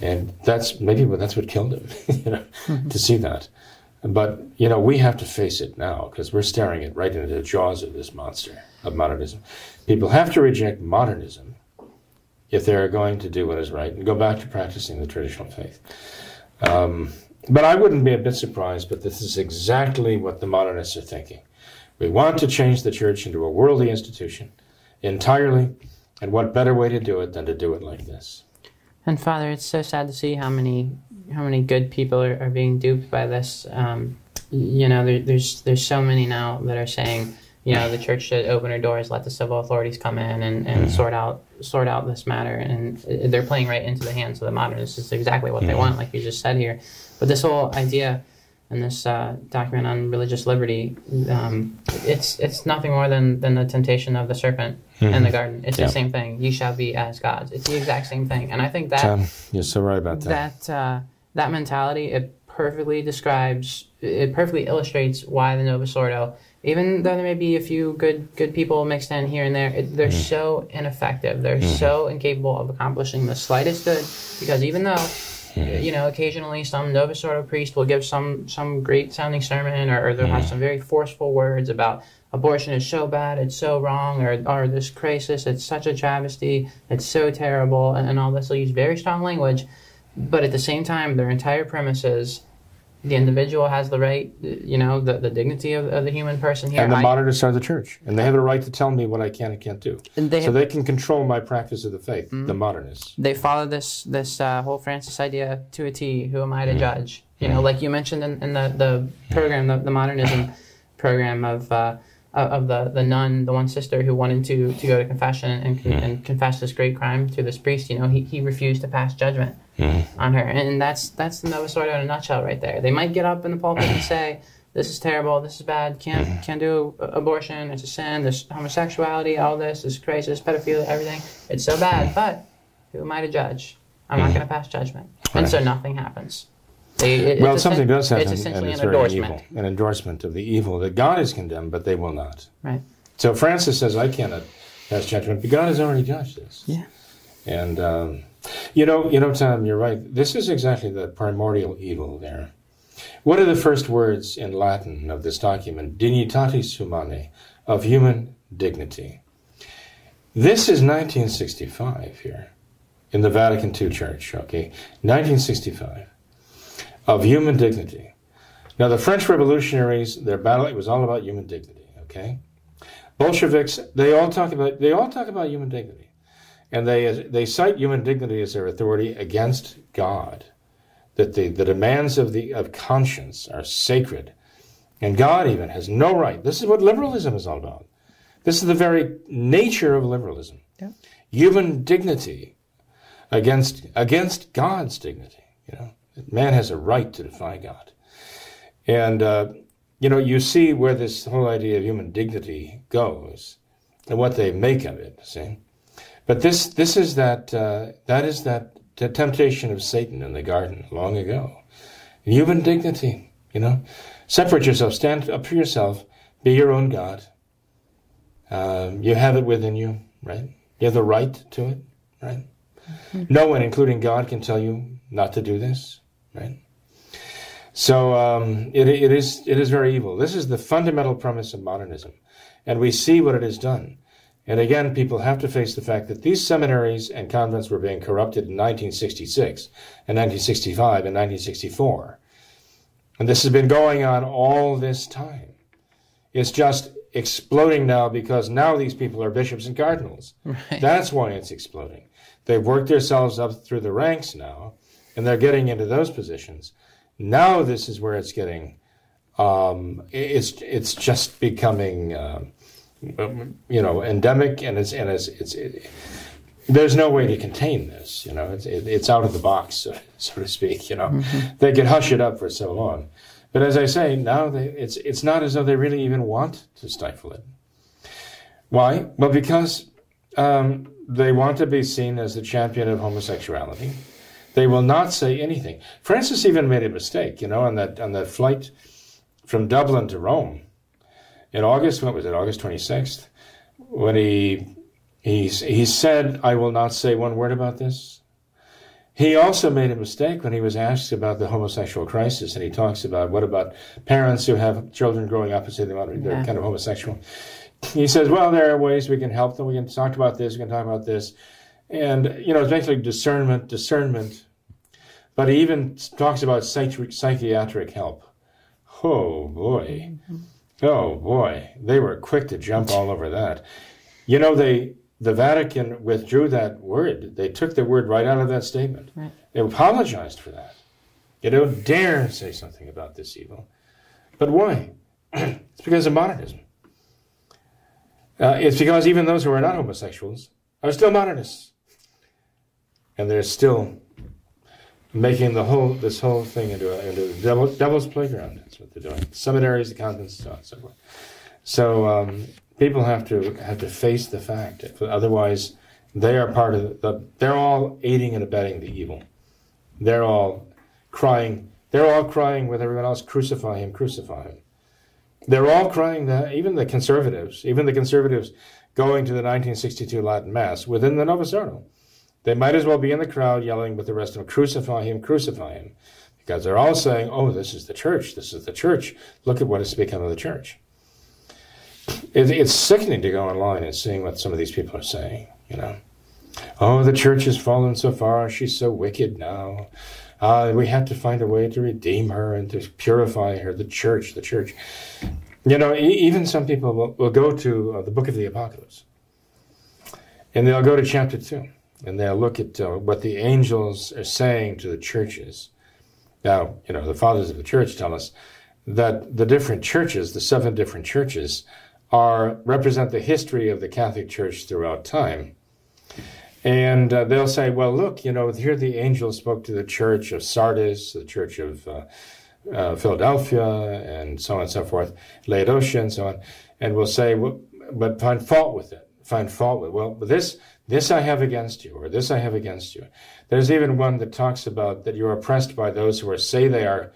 And that's maybe that's what killed him, you know, mm-hmm. to see that. But, you know, we have to face it now because we're staring it right into the jaws of this monster of modernism. People have to reject modernism if they're going to do what is right and go back to practicing the traditional faith. Um, but I wouldn't be a bit surprised, but this is exactly what the modernists are thinking. We want to change the church into a worldly institution entirely, and what better way to do it than to do it like this? And Father, it's so sad to see how many how many good people are, are being duped by this. Um, you know, there, there's there's so many now that are saying, you know, the church should open her doors, let the civil authorities come in and, and mm-hmm. sort out sort out this matter. And they're playing right into the hands of the modernists. It's exactly what mm-hmm. they want, like you just said here. But this whole idea and this uh, document on religious liberty, um, it's it's nothing more than, than the temptation of the serpent mm-hmm. in the garden. It's yeah. the same thing. You shall be as gods. It's the exact same thing. And I think that... Um, you're so right about that. That, uh, that mentality, it perfectly describes, it perfectly illustrates why the Novus Ordo, even though there may be a few good good people mixed in here and there, it, they're mm-hmm. so ineffective. They're mm-hmm. so incapable of accomplishing the slightest good, because even though... Mm-hmm. You know, occasionally some Novus Ordo priest will give some, some great-sounding sermon, or, or they'll mm-hmm. have some very forceful words about abortion is so bad, it's so wrong, or, or this crisis, it's such a travesty, it's so terrible, and, and all this. They'll use very strong language, but at the same time, their entire premise is the individual has the right, you know, the, the dignity of, of the human person here. And the I, modernists are the church, and they have the right to tell me what I can and can't do. And they so have, they can control my practice of the faith, mm-hmm. the modernists. They follow this this uh, whole Francis idea to a T. Who am I to mm-hmm. judge? You mm-hmm. know, like you mentioned in, in the, the program, the, the modernism program of uh, of the, the nun, the one sister who wanted to, to go to confession and, mm-hmm. and confess this great crime to this priest. You know, he, he refused to pass judgment. Mm-hmm. on her, and that's that's the Novus Ordo in a nutshell right there. They might get up in the pulpit and say, this is terrible, this is bad, can't mm-hmm. can't do abortion, it's a sin, there's homosexuality, all this, this crisis, pedophilia, everything, it's so bad, but who am I to judge? I'm mm-hmm. not going to pass judgment. And right. so nothing happens. They, it, well, it's something does happen, it's essentially and it's an endorsement. Evil, an endorsement of the evil that God has condemned, but they will not. Right. So Francis says, I cannot pass judgment, but God has already judged this. Yeah. And... Um, You know, you know, Tom, you're right. This is exactly the primordial evil there. What are the first words in Latin of this document? Dignitatis Humanae, of human dignity. This is nineteen sixty-five here in the Vatican Two Church, okay? nineteen sixty-five, of human dignity. Now, the French revolutionaries, their battle, it was all about human dignity, okay? Bolsheviks, they all talk about, they all talk about human dignity. And they they cite human dignity as their authority against God, that the, the demands of the of conscience are sacred, and God even has no right. This is what liberalism is all about. This is the very nature of liberalism: yeah. human dignity against against God's dignity. You know, man has a right to defy God, and uh, you know you see where this whole idea of human dignity goes and what they make of it. See. But this this is that uh, that is that the temptation of Satan in the garden long ago. Human dignity, you know, separate yourself, stand up for yourself, be your own God. Um, you have it within you, right? You have the right to it, right? Mm-hmm. No one, including God, can tell you not to do this, right? So um, it it is it is very evil. This is the fundamental premise of modernism, and we see what it has done. And again, people have to face the fact that these seminaries and convents were being corrupted in nineteen sixty-six, and nineteen sixty-five, and nineteen sixty-four. And this has been going on all this time. It's just exploding now because now these people are bishops and cardinals. Right. That's why it's exploding. They've worked themselves up through the ranks now, and they're getting into those positions. Now this is where it's getting, um, it's, it's just becoming... Uh, you know, endemic, and it's and it's it's. It, there's no way to contain this, you know. It's it, it's out of the box, so, so to speak. You know, mm-hmm. They could hush it up for so long, but as I say, now they, it's it's not as though they really even want to stifle it. Why? Well, because um, they want to be seen as the champion of homosexuality. They will not say anything. Francis even made a mistake, you know, on that on that flight from Dublin to Rome in August. What was it? August twenty-sixth, when he. He, he said, I will not say one word about this. He also made a mistake when he was asked about the homosexual crisis, and he talks about, what about parents who have children growing up and say they want to, they're yeah. kind of homosexual. He says, well, there are ways we can help them. We can talk about this. We can talk about this. And, you know, it's basically discernment, discernment. But he even talks about psych- psychiatric help. Oh, boy. Oh, boy. They were quick to jump all over that. You know, they... The Vatican withdrew that word. They took the word right out of that statement. Right. They apologized for that. You don't dare say something about this evil. But why? It's because of modernism. Uh, it's because even those who are not homosexuals are still modernists. And they're still making the whole this whole thing into a, into a devil, devil's playground. That's what they're doing. Seminaries, the convents, so on and so forth. So... Um, People have to have to face the fact. Otherwise, they are part of the. They're all aiding and abetting the evil. They're all crying. They're all crying with everyone else. Crucify him! Crucify him! They're all crying that. Even the conservatives, even the conservatives, going to the nineteen sixty-two Latin Mass within the Novus Ordo, they might as well be in the crowd yelling with the rest of them, "Crucify him! Crucify him!" Because they're all saying, "Oh, this is the church. This is the church. Look at what has become of the church." It, it's sickening to go online and seeing what some of these people are saying, you know. Oh, the church has fallen so far. She's so wicked now. Uh, we have to find a way to redeem her and to purify her. The church, the church. You know, e- even some people will, will go to uh, the book of the Apocalypse. And they'll go to chapter two. And they'll look at uh, what the angels are saying to the churches. Now, you know, the fathers of the church tell us that the different churches, the seven different churches, are represent the history of the Catholic Church throughout time. And uh, they'll say, well, look, you know, here the angel spoke to the Church of Sardis, the Church of uh, uh, Philadelphia, and so on and so forth, Laodicea and so on. And we'll say, well, but find fault with it, find fault with it. Well, this, this I have against you, or this I have against you. There's even one that talks about that you're oppressed by those who are, say they are,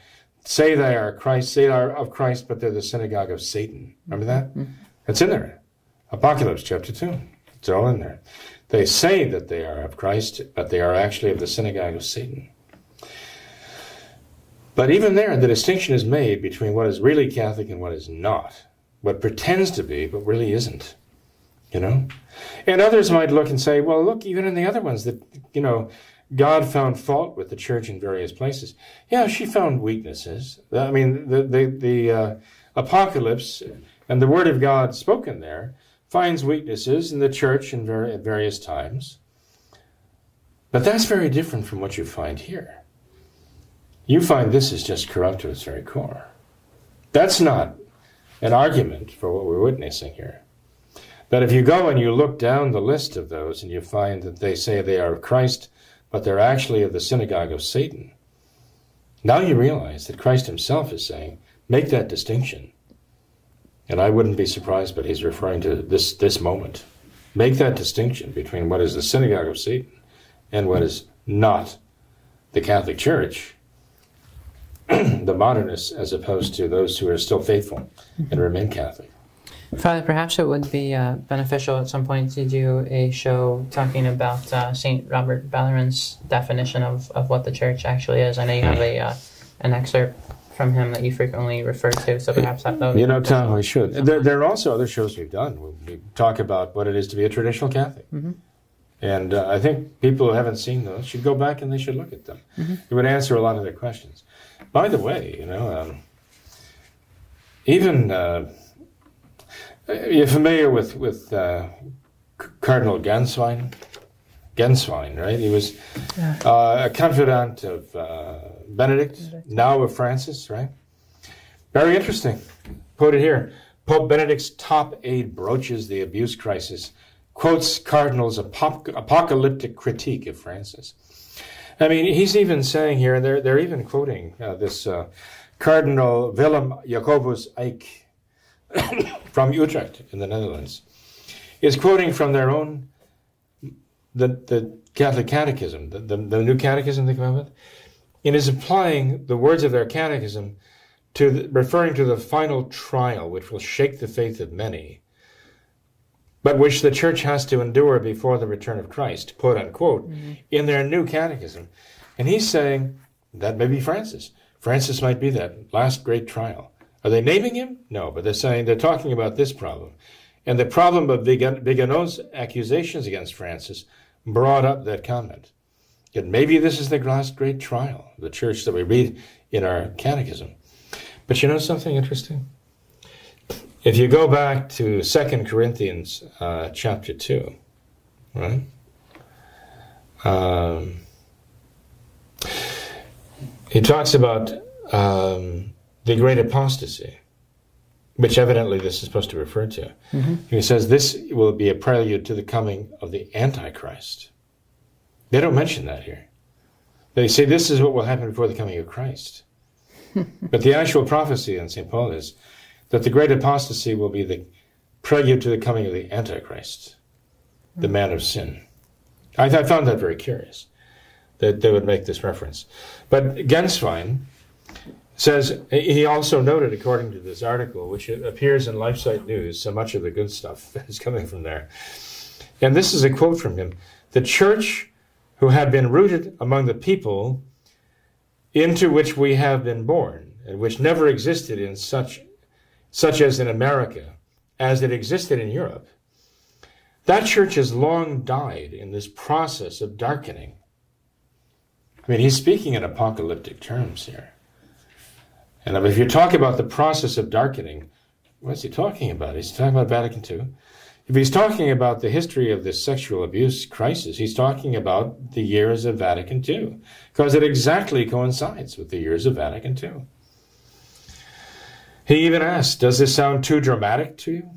say they are Christ, say they are of Christ, but they're the synagogue of Satan. Remember that? Mm-hmm. It's in there. Apocalypse chapter two. It's all in there. They say that they are of Christ, but they are actually of the synagogue of Satan. But even there, the distinction is made between what is really Catholic and what is not. What pretends to be, but really isn't. You know? And others might look and say, well, look, even in the other ones that, you know, God found fault with the church in various places. Yeah, she found weaknesses. I mean, the, the, the uh, Apocalypse... And the Word of God spoken there finds weaknesses in the church in ver- at various times. But that's very different from what you find here. You find this is just corrupt to its very core. That's not an argument for what we're witnessing here. But if you go and you look down the list of those and you find that they say they are of Christ, but they're actually of the synagogue of Satan, now you realize that Christ himself is saying, make that distinction. And I wouldn't be surprised, but he's referring to this this moment. Make that distinction between what is the synagogue of Satan and what is not the Catholic Church, the modernists, as opposed to those who are still faithful and remain Catholic. Father, perhaps it would be uh, beneficial at some point to do a show talking about uh, Saint Robert Ballarmine's definition of, of what the Church actually is. I know you have a uh, an excerpt from him that you frequently refer to, so perhaps that would... You know, Tom, we should. There, there are also other shows we've done. We talk about what it is to be a traditional Catholic. Mm-hmm. And uh, I think people who haven't seen those should go back and they should look at them. Mm-hmm. It would answer a lot of their questions. By the way, you know, um, even... Uh, you're familiar with, with uh, Cardinal Ganswein? Ganswein, right? He was uh, a confidant of uh, Benedict, now of Francis, right? Very interesting. Quoted here. Pope Benedict's top aide broaches the abuse crisis, quotes Cardinal's apoc apocalyptic critique of Francis. I mean, he's even saying here, they're, they're even quoting uh, this uh, Cardinal Willem Jacobus Eijk from Utrecht in the Netherlands, is quoting from their own, the, the Catholic Catechism, the, the, the new catechism they come up with, and is applying the words of their catechism to the, referring to the final trial, which will shake the faith of many, but which the church has to endure before the return of Christ, quote unquote, mm-hmm. in their new catechism. And he's saying that may be Francis. Francis might be that last great trial. Are they naming him? No, but they're saying, they're talking about this problem. And the problem of Viganò's accusations against Francis brought up that comment. That maybe this is the last great trial, the church that we read in our catechism. But you know something interesting? If you go back to Second Corinthians uh, chapter two, right? Um, he talks about um, the great apostasy, which evidently this is supposed to refer to. Mm-hmm. He says this will be a prelude to the coming of the Antichrist. They don't mention that here. They say this is what will happen before the coming of Christ. But the actual prophecy in Saint Paul is that the great apostasy will be the prelude to the coming of the Antichrist, the man of sin. I, I found that very curious, that they would make this reference. But Ganswein says, he also noted, according to this article, which appears in LifeSite News, so much of the good stuff is coming from there. And this is a quote from him. The church who had been rooted among the people into which we have been born, and which never existed in such, such as in America, as it existed in Europe, that church has long died in this process of darkening. I mean, he's speaking in apocalyptic terms here. And if you talk about the process of darkening, what's he talking about? He's talking about Vatican Two. If he's talking about the history of this sexual abuse crisis, he's talking about the years of Vatican Two, because it exactly coincides with the years of Vatican Two. He even asks, does this sound too dramatic to you?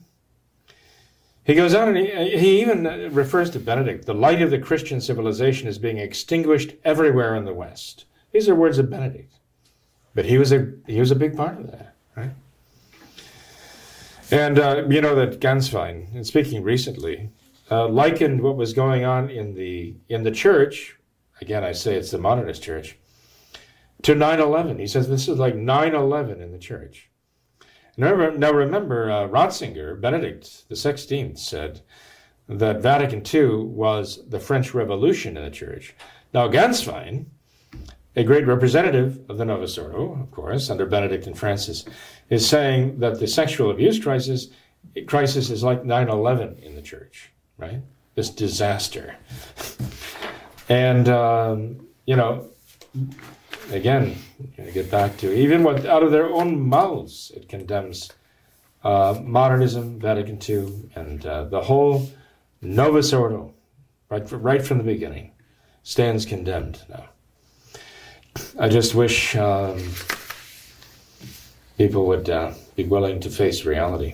He goes on and he, he even refers to Benedict. The light of the Christian civilization is being extinguished everywhere in the West. These are words of Benedict. But he was a he was a big part of that, right? And uh, you know that Ganswein, in speaking recently, uh, likened what was going on in the in the church, again I say it's the modernist church, to nine eleven. He says this is like nine eleven in the church. Now, now remember, uh, Ratzinger, Benedict the Sixteenth, said that Vatican Two was the French Revolution in the church. Now Ganswein, a great representative of the Novus Ordo, of course, under Benedict and Francis, is saying that the sexual abuse crisis crisis is like nine eleven in the church, right? This disaster. And, um, you know, again, I get back to even what out of their own mouths it condemns uh, modernism, Vatican Two, and uh, the whole Novus Ordo, right, right from the beginning, stands condemned now. I just wish um, people would uh, be willing to face reality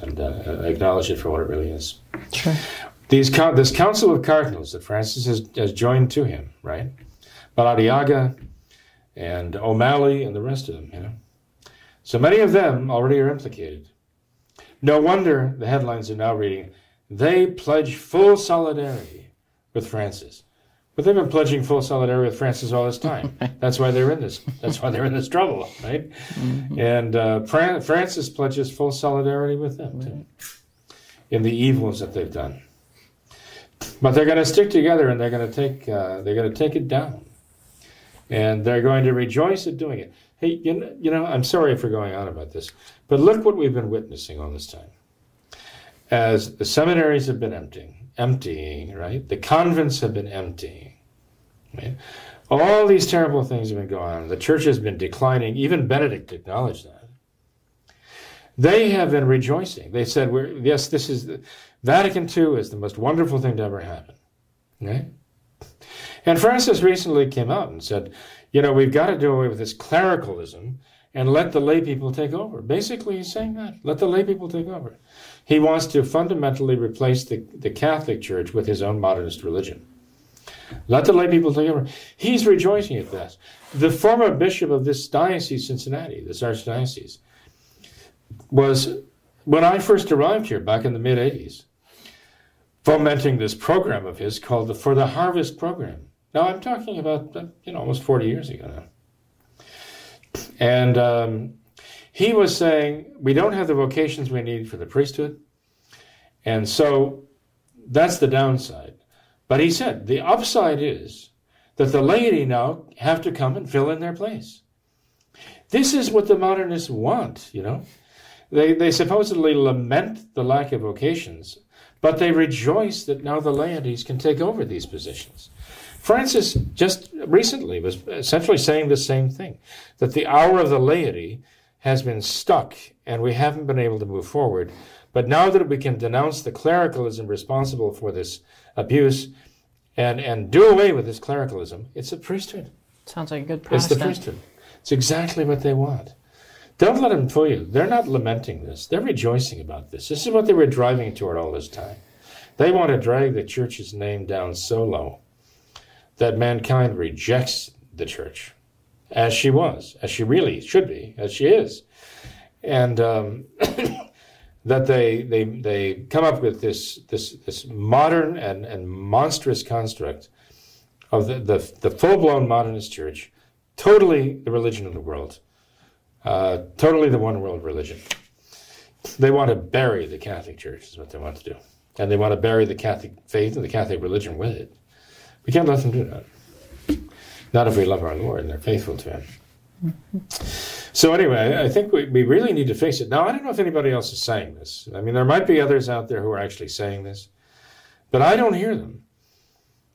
and uh, acknowledge it for what it really is. Sure. These this Council of Cardinals that Francis has, has joined to him, right? Baladiaga and O'Malley and the rest of them, you know. So many of them already are implicated. No wonder the headlines are now reading, they pledge full solidarity with Francis. But they've been pledging full solidarity with Francis all this time. That's why they're in this. That's why they're in this trouble, right? Mm-hmm. And uh, Fran Francis pledges full solidarity with them right. too, in the evils that they've done. But they're going to stick together, and they're going to take uh, they're going to take it down, and they're going to rejoice at doing it. Hey, you know, you know, I'm sorry for going on about this, but look what we've been witnessing all this time, as the seminaries have been emptying. Emptying, right? The convents have been emptying. Right? All these terrible things have been going on. The church has been declining. Even Benedict acknowledged that. They have been rejoicing. They said, "We're yes, this is the, Vatican Two is the most wonderful thing to ever happen." Right? And Francis recently came out and said, "You know, we've got to do away with this clericalism and let the lay people take over. Basically, he's saying that. Let the lay people take over. He wants to fundamentally replace the, the Catholic Church with his own modernist religion. Let the lay people take over. He's rejoicing at this. The former bishop of this diocese, Cincinnati, this archdiocese, was, when I first arrived here back in the mid eighties, fomenting this program of his called the For the Harvest Program. Now, I'm talking about, you know, almost forty years ago now. And um, he was saying, we don't have the vocations we need for the priesthood. And so that's the downside. But he said, the upside is that the laity now have to come and fill in their place. This is what the modernists want, you know. They, they supposedly lament the lack of vocations, but they rejoice that now the laities can take over these positions. Francis just recently was essentially saying the same thing, that the hour of the laity has been stuck and we haven't been able to move forward. But now that we can denounce the clericalism responsible for this abuse and, and do away with this clericalism, it's the priesthood. Sounds like a good Protestant. It's the priesthood. It's exactly what they want. Don't let them fool you. They're not lamenting this. They're rejoicing about this. This is what they were driving toward all this time. They want to drag the church's name down so low that mankind rejects the church as she was, as she really should be, as she is. And um, that they, they they come up with this this, this modern and, and monstrous construct of the, the, the full-blown modernist church, totally the religion of the world, uh, totally the one-world religion. They want to bury the Catholic Church is what they want to do. And they want to bury the Catholic faith and the Catholic religion with it. We can't let them do that. Not if we love our Lord and they're faithful to him. Mm-hmm. So anyway, I think we, we really need to fix it. Now, I don't know if anybody else is saying this. I mean, there might be others out there who are actually saying this, but I don't hear them.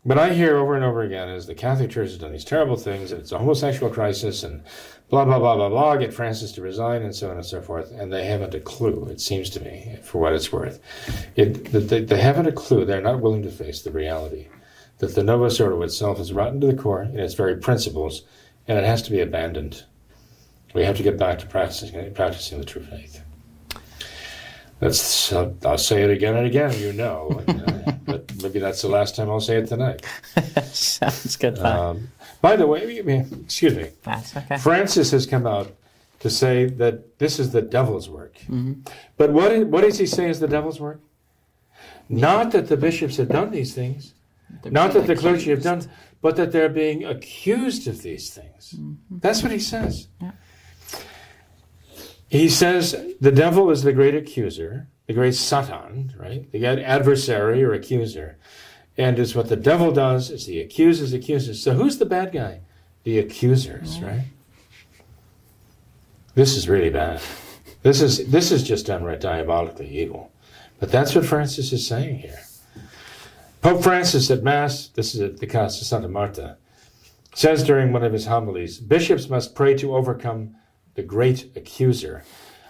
But I hear over and over again is the Catholic Church has done these terrible things, and it's a homosexual crisis, and blah, blah, blah, blah, blah, get Francis to resign, and so on and so forth, and they haven't a clue, it seems to me, for what it's worth. It, they, they haven't a clue. They're not willing to face the reality that the Novus Ordo itself is rotten to the core in its very principles, and it has to be abandoned. We have to get back to practicing, practicing the true faith. That's, uh, I'll say it again and again, you know, uh, but maybe that's the last time I'll say it tonight. Sounds good. Um, by the way, excuse me, that's okay. Francis has come out to say that this is the devil's work. Mm-hmm. But what is, what does he say is the devil's work? Not that the bishops have done these things, not that the clergy have done, but that they're being accused of these things. Mm-hmm. That's what he says. Yeah. He says the devil is the great accuser, the great Satan, right? The adversary or accuser. And it's what the devil does is he accuses, accuses. So who's the bad guy? The accusers, yeah. Right? This is really bad. This is, this is just downright diabolically evil. But that's what Francis is saying here. Pope Francis at Mass, this is at the Casa Santa Marta, says during one of his homilies, bishops must pray to overcome the great accuser.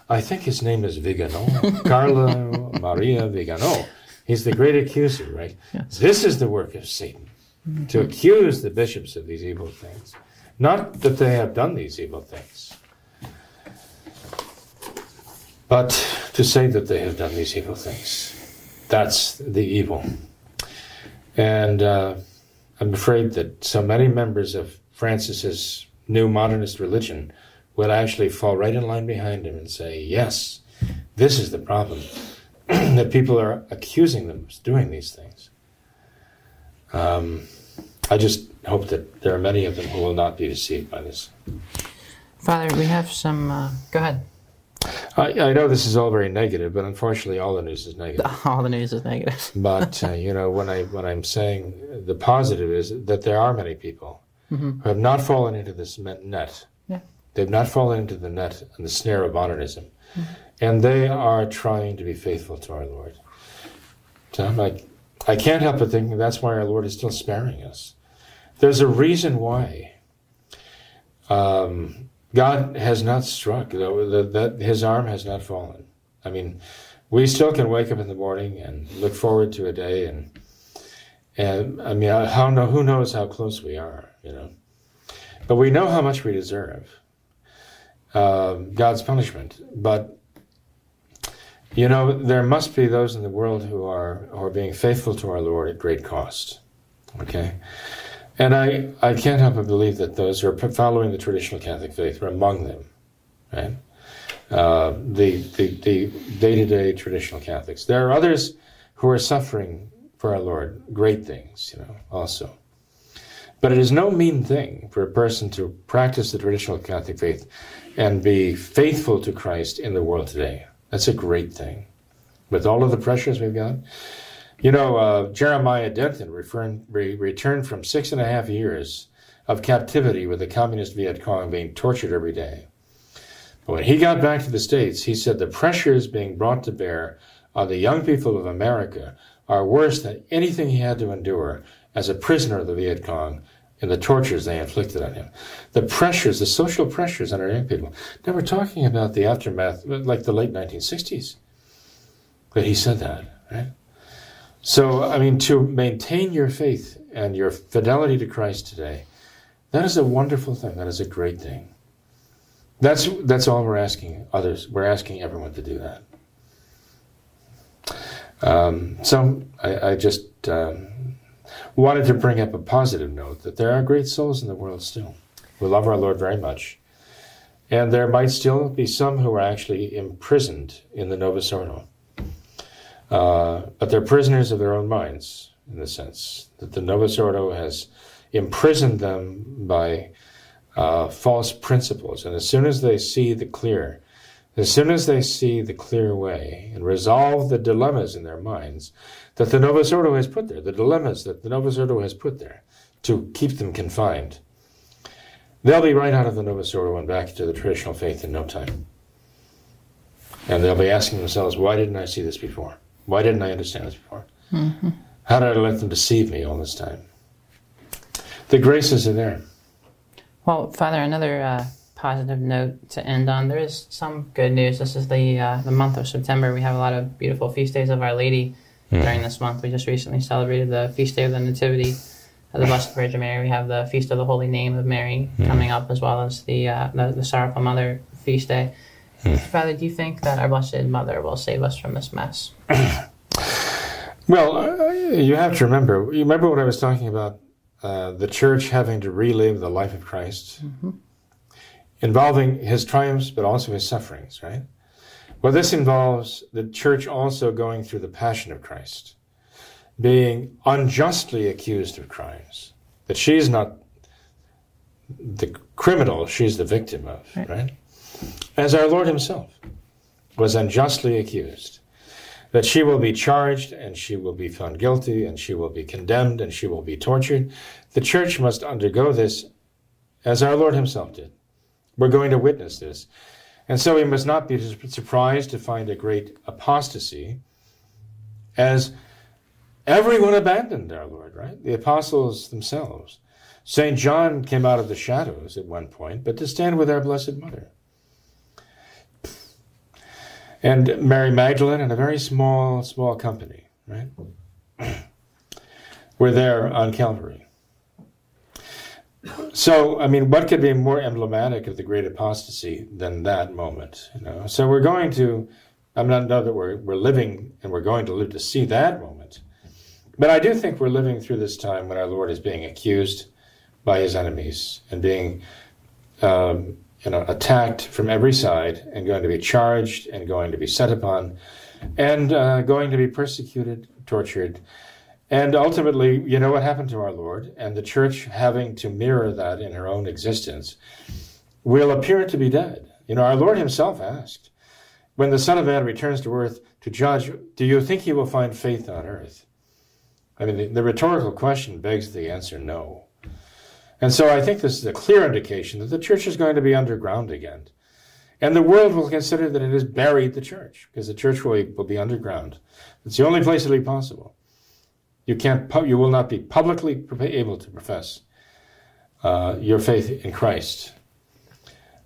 I think his name is Viganò, Carlo Maria Viganò. He's the great accuser, right? Yes. This is the work of Satan, mm-hmm. to accuse the bishops of these evil things. Not that they have done these evil things, but to say that they have done these evil things. That's the evil. And uh, I'm afraid that so many members of Francis's new modernist religion will actually fall right in line behind him and say, yes, this is the problem, that people are accusing them of doing these things. Um, I just hope that there are many of them who will not be deceived by this. Father, we have some... Uh, go ahead. I, I know this is all very negative, but unfortunately, all the news is negative. All the news is negative. But uh, you know, when I when I'm saying the positive is that there are many people mm-hmm. who have not fallen into this net. Yeah. They've not fallen into the net and the snare of modernism, mm-hmm. and they are trying to be faithful to our Lord. So I, I can't help but thinking that's why our Lord is still sparing us. There's a reason why. Um. God has not struck, that his arm has not fallen. I mean, we still can wake up in the morning and look forward to a day, and and I mean, how know who knows how close we are, you know? But we know how much we deserve. uh, God's punishment. But, you know, there must be those in the world who are, who are being faithful to our Lord at great cost, okay? And I, I can't help but believe that those who are following the traditional Catholic faith are among them, right? Uh, the, the, the day-to-day traditional Catholics. There are others who are suffering for our Lord great things, you know, also. But it is no mean thing for a person to practice the traditional Catholic faith and be faithful to Christ in the world today. That's a great thing. With all of the pressures we've got. You know, uh, Jeremiah Denton referred, re returned from six and a half years of captivity with the communist Viet Cong being tortured every day. But when he got back to the States, he said the pressures being brought to bear on the young people of America are worse than anything he had to endure as a prisoner of the Viet Cong and the tortures they inflicted on him. The pressures, the social pressures on our young people. Now we're talking about the aftermath, like the late nineteen sixties, but he said that, right? So, I mean, to maintain your faith and your fidelity to Christ today, that is a wonderful thing. That is a great thing. That's, that's all we're asking others. We're asking everyone to do that. Um, so I, I just um, wanted to bring up a positive note that there are great souls in the world still who love our Lord very much. And there might still be some who are actually imprisoned in the Novus Ordo. Uh, but they're prisoners of their own minds, in the sense that the Novus Ordo has imprisoned them by uh, false principles. And as soon as they see the clear As soon as they see the clear way and resolve the dilemmas in their minds that the Novus Ordo has put there, the dilemmas that the Novus Ordo has put there to keep them confined, they'll be right out of the Novus Ordo and back to the traditional faith in no time. And they'll be asking themselves, why didn't I see this before? Why didn't I understand this before? Mm-hmm. How did I let them deceive me all this time? The graces are there. Well, Father, another... Uh... positive note to end on. There is some good news. This is the uh, the month of September. We have a lot of beautiful feast days of Our Lady mm. during this month. We just recently celebrated the Feast Day of the Nativity of the Blessed Virgin Mary. We have the Feast of the Holy Name of Mary mm. coming up, as well as the, uh, the, the Sorrowful Mother Feast Day. Mm. Father, do you think that our Blessed Mother will save us from this mess? Well, uh, you have to remember, you remember what I was talking about, uh, the Church having to relive the life of Christ? Mm-hmm. Involving his triumphs, but also his sufferings, right? Well, this involves the Church also going through the passion of Christ, being unjustly accused of crimes, that she's not the criminal, she's the victim of, right? right? As our Lord himself was unjustly accused, that she will be charged, and she will be found guilty, and she will be condemned, and she will be tortured. The Church must undergo this as our Lord himself did. We're going to witness this. And so we must not be surprised to find a great apostasy, as everyone abandoned our Lord, right? The apostles themselves. Saint John came out of the shadows at one point, but to stand with our Blessed Mother. And Mary Magdalene and a very small, small company, right? We're there on Calvary. So, I mean, what could be more emblematic of the great apostasy than that moment? You know? So we're going to, I'm not know that we're, we're living and we're going to live to see that moment. But I do think we're living through this time when our Lord is being accused by his enemies and being um, you know, attacked from every side and going to be charged and going to be set upon and uh, going to be persecuted, tortured. And ultimately, you know what happened to our Lord, and the Church, having to mirror that in her own existence, will appear to be dead. You know, our Lord himself asked, when the Son of Man returns to earth to judge, do you think he will find faith on earth? I mean, the, the rhetorical question begs the answer no. And so I think this is a clear indication that the Church is going to be underground again. And the world will consider that it has buried the Church, because the Church will, will be underground. It's the only place it'll be possible. You can't. You will not be publicly able to profess uh, your faith in Christ,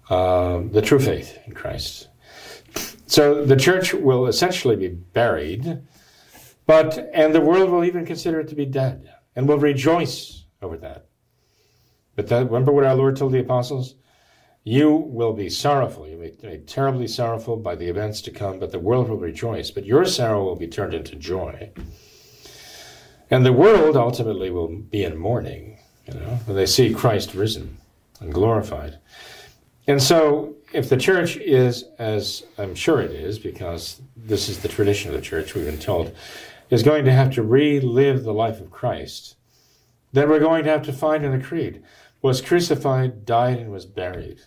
uh, the true faith in Christ. So the Church will essentially be buried, but and the world will even consider it to be dead and will rejoice over that. But that, remember what our Lord told the apostles? You will be sorrowful, you'll be made terribly sorrowful by the events to come, but the world will rejoice. But your sorrow will be turned into joy. And the world ultimately will be in mourning, you know, when they see Christ risen and glorified. And so, if the church is, as I'm sure it is, because this is the tradition of the church, we've been told, is going to have to relive the life of Christ, then we're going to have to find in the creed, was crucified, died, and was buried.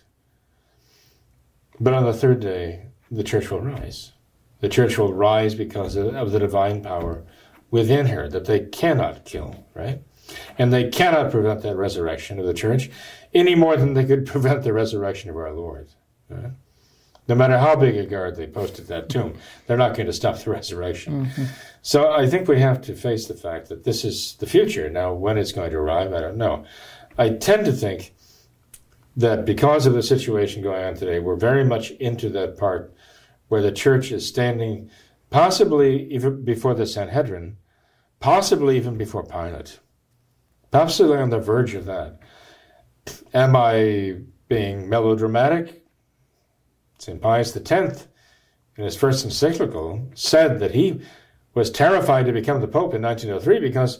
But on the third day, the church will rise. The church will rise because of the divine power within her that they cannot kill, right? And they cannot prevent that resurrection of the church any more than they could prevent the resurrection of our Lord. Right? No matter how big a guard they post at that tomb, they're not going to stop the resurrection. Mm-hmm. So I think we have to face the fact that this is the future. Now, when it's going to arrive, I don't know. I tend to think that because of the situation going on today, we're very much into that part where the church is standing possibly even before the Sanhedrin, possibly even before Pilate, possibly on the verge of that. Am I being melodramatic? Saint Pius the Tenth, in his first encyclical, said that he was terrified to become the Pope in nineteen oh three because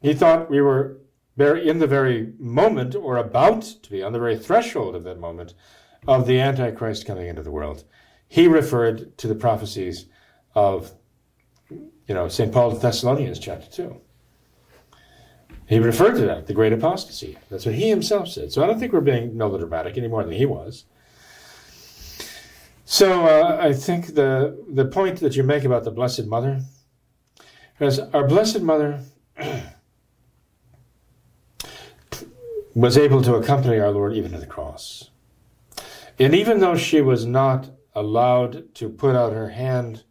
he thought we were in the very moment, or about to be, on the very threshold of that moment, of the Antichrist coming into the world. He referred to the prophecies of, you know, Saint Paul to Thessalonians, chapter two. He referred to that, the great apostasy. That's what he himself said. So I don't think we're being melodramatic any more than he was. So uh, I think the, the point that you make about the Blessed Mother is our Blessed Mother was able to accompany our Lord even to the cross. And even though she was not allowed to put out her hand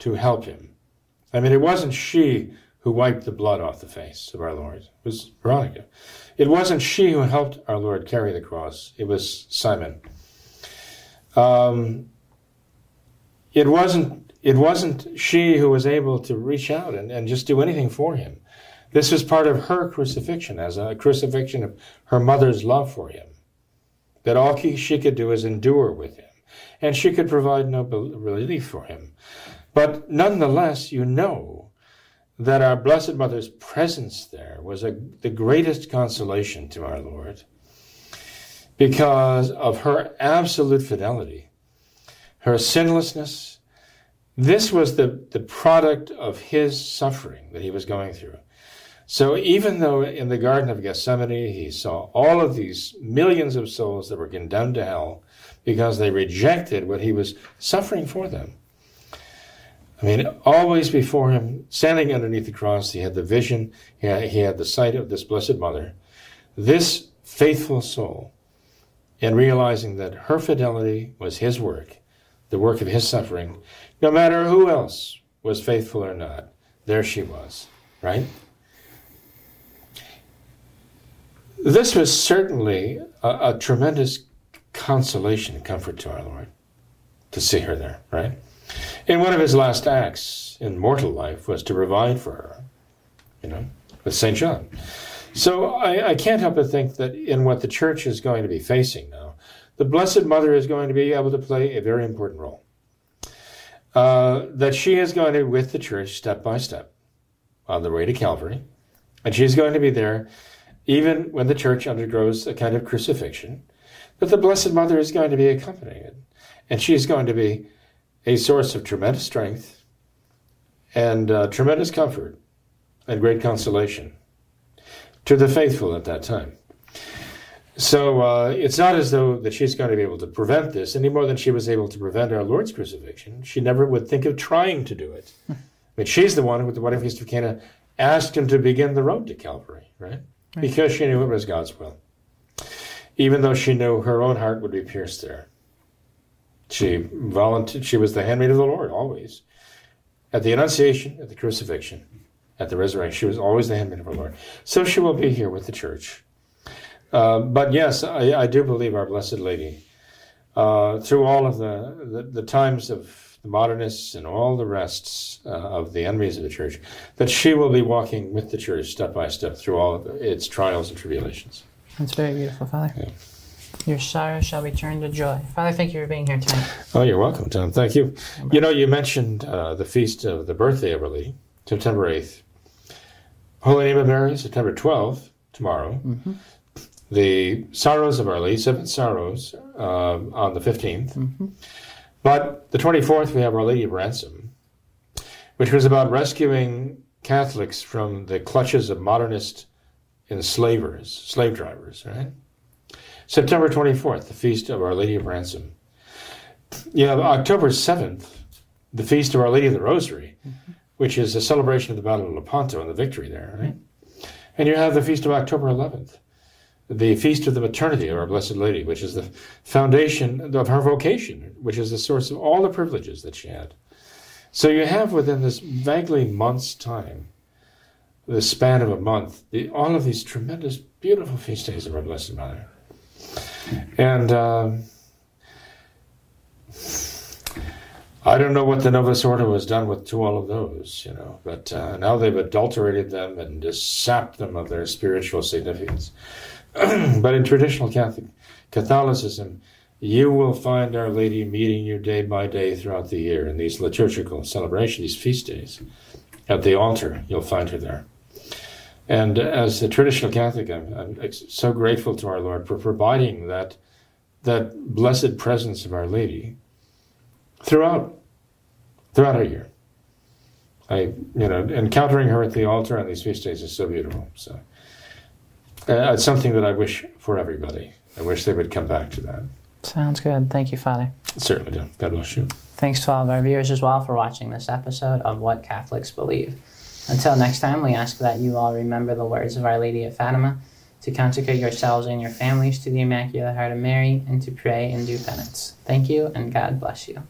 to help him, I mean, it wasn't she who wiped the blood off the face of our Lord. It was Veronica. It wasn't she who helped our Lord carry the cross. It was Simon. Um, it wasn't, it wasn't she who was able to reach out and, and just do anything for him. This was part of her crucifixion, as a crucifixion of her mother's love for him, that all she could do is endure with him, and she could provide no relief for him. But nonetheless, you know that our Blessed Mother's presence there was a, the greatest consolation to our Lord because of her absolute fidelity, her sinlessness. This was the, the product of his suffering that he was going through. So even though in the Garden of Gethsemane he saw all of these millions of souls that were condemned to hell because they rejected what he was suffering for them, I mean, always before him, standing underneath the cross, he had the vision, he had, he had the sight of this Blessed Mother, this faithful soul, and realizing that her fidelity was his work, the work of his suffering, no matter who else was faithful or not, there she was, right? This was certainly a, a tremendous consolation and comfort to our Lord, to see her there, right? And one of his last acts in mortal life was to provide for her, you know, with Saint John. So I, I can't help but think that in what the church is going to be facing now, the Blessed Mother is going to be able to play a very important role. Uh, that she is going to, with the church, step by step, on the way to Calvary, and she's going to be there even when the church undergoes a kind of crucifixion, that the Blessed Mother is going to be accompanying it. And she's going to be a source of tremendous strength and uh, tremendous comfort and great consolation to the faithful at that time. So uh, it's not as though that she's going to be able to prevent this any more than she was able to prevent our Lord's crucifixion. She never would think of trying to do it. I mean, she's the one who, with the wedding feast of Cana, asked him to begin the road to Calvary, right? Right. Because she knew it was God's will. Even though she knew her own heart would be pierced there. She volunteered, she was the handmaid of the Lord, always. At the Annunciation, at the crucifixion, at the resurrection, she was always the handmaid of her Lord. So she will be here with the church. Uh, but yes, I, I do believe our Blessed Lady, uh, through all of the, the, the times of the modernists and all the rests uh, of the enemies of the church, that she will be walking with the church step by step through all of its trials and tribulations. That's very beautiful, Father. Yeah. Your sorrow shall be turned to joy. Father, thank you for being here tonight. Oh, you're welcome, Tom. Thank you. You know, you mentioned uh, the feast of the birthday of Our Lady, September eighth. Holy Name of Mary, September twelfth, tomorrow. Mm-hmm. The sorrows of Our Lady, seven sorrows, uh, on the fifteenth. Mm-hmm. But the twenty-fourth, we have Our Lady of Ransom, which was about rescuing Catholics from the clutches of modernist enslavers, slave drivers, right? September twenty-fourth, the Feast of Our Lady of Ransom. You have October seventh, the Feast of Our Lady of the Rosary, mm-hmm. which is a celebration of the Battle of Lepanto and the victory there, right? Mm-hmm. And you have the Feast of October eleventh, the Feast of the Maternity of Our Blessed Lady, which is the foundation of her vocation, which is the source of all the privileges that she had. So you have within this vaguely month's time, the span of a month, the, all of these tremendous, beautiful feast days of Our Blessed Mother. And uh, I don't know what the Novus Ordo has done with to all of those, you know, but uh, now they've adulterated them and just sapped them of their spiritual significance. But in traditional Catholic Catholicism, you will find Our Lady meeting you day by day throughout the year in these liturgical celebrations, these feast days. At the altar, you'll find her there. And as a traditional Catholic, I'm, I'm so grateful to our Lord for providing that that blessed presence of Our Lady throughout throughout our year. I, you know, encountering her at the altar on these feast days is so beautiful. So uh, it's something that I wish for everybody. I wish they would come back to that. Sounds good. Thank you, Father. Certainly do. God bless you. Thanks to all of our viewers as well for watching this episode of What Catholics Believe. Until next time, we ask that you all remember the words of Our Lady of Fatima, to consecrate yourselves and your families to the Immaculate Heart of Mary, and to pray and do penance. Thank you, and God bless you.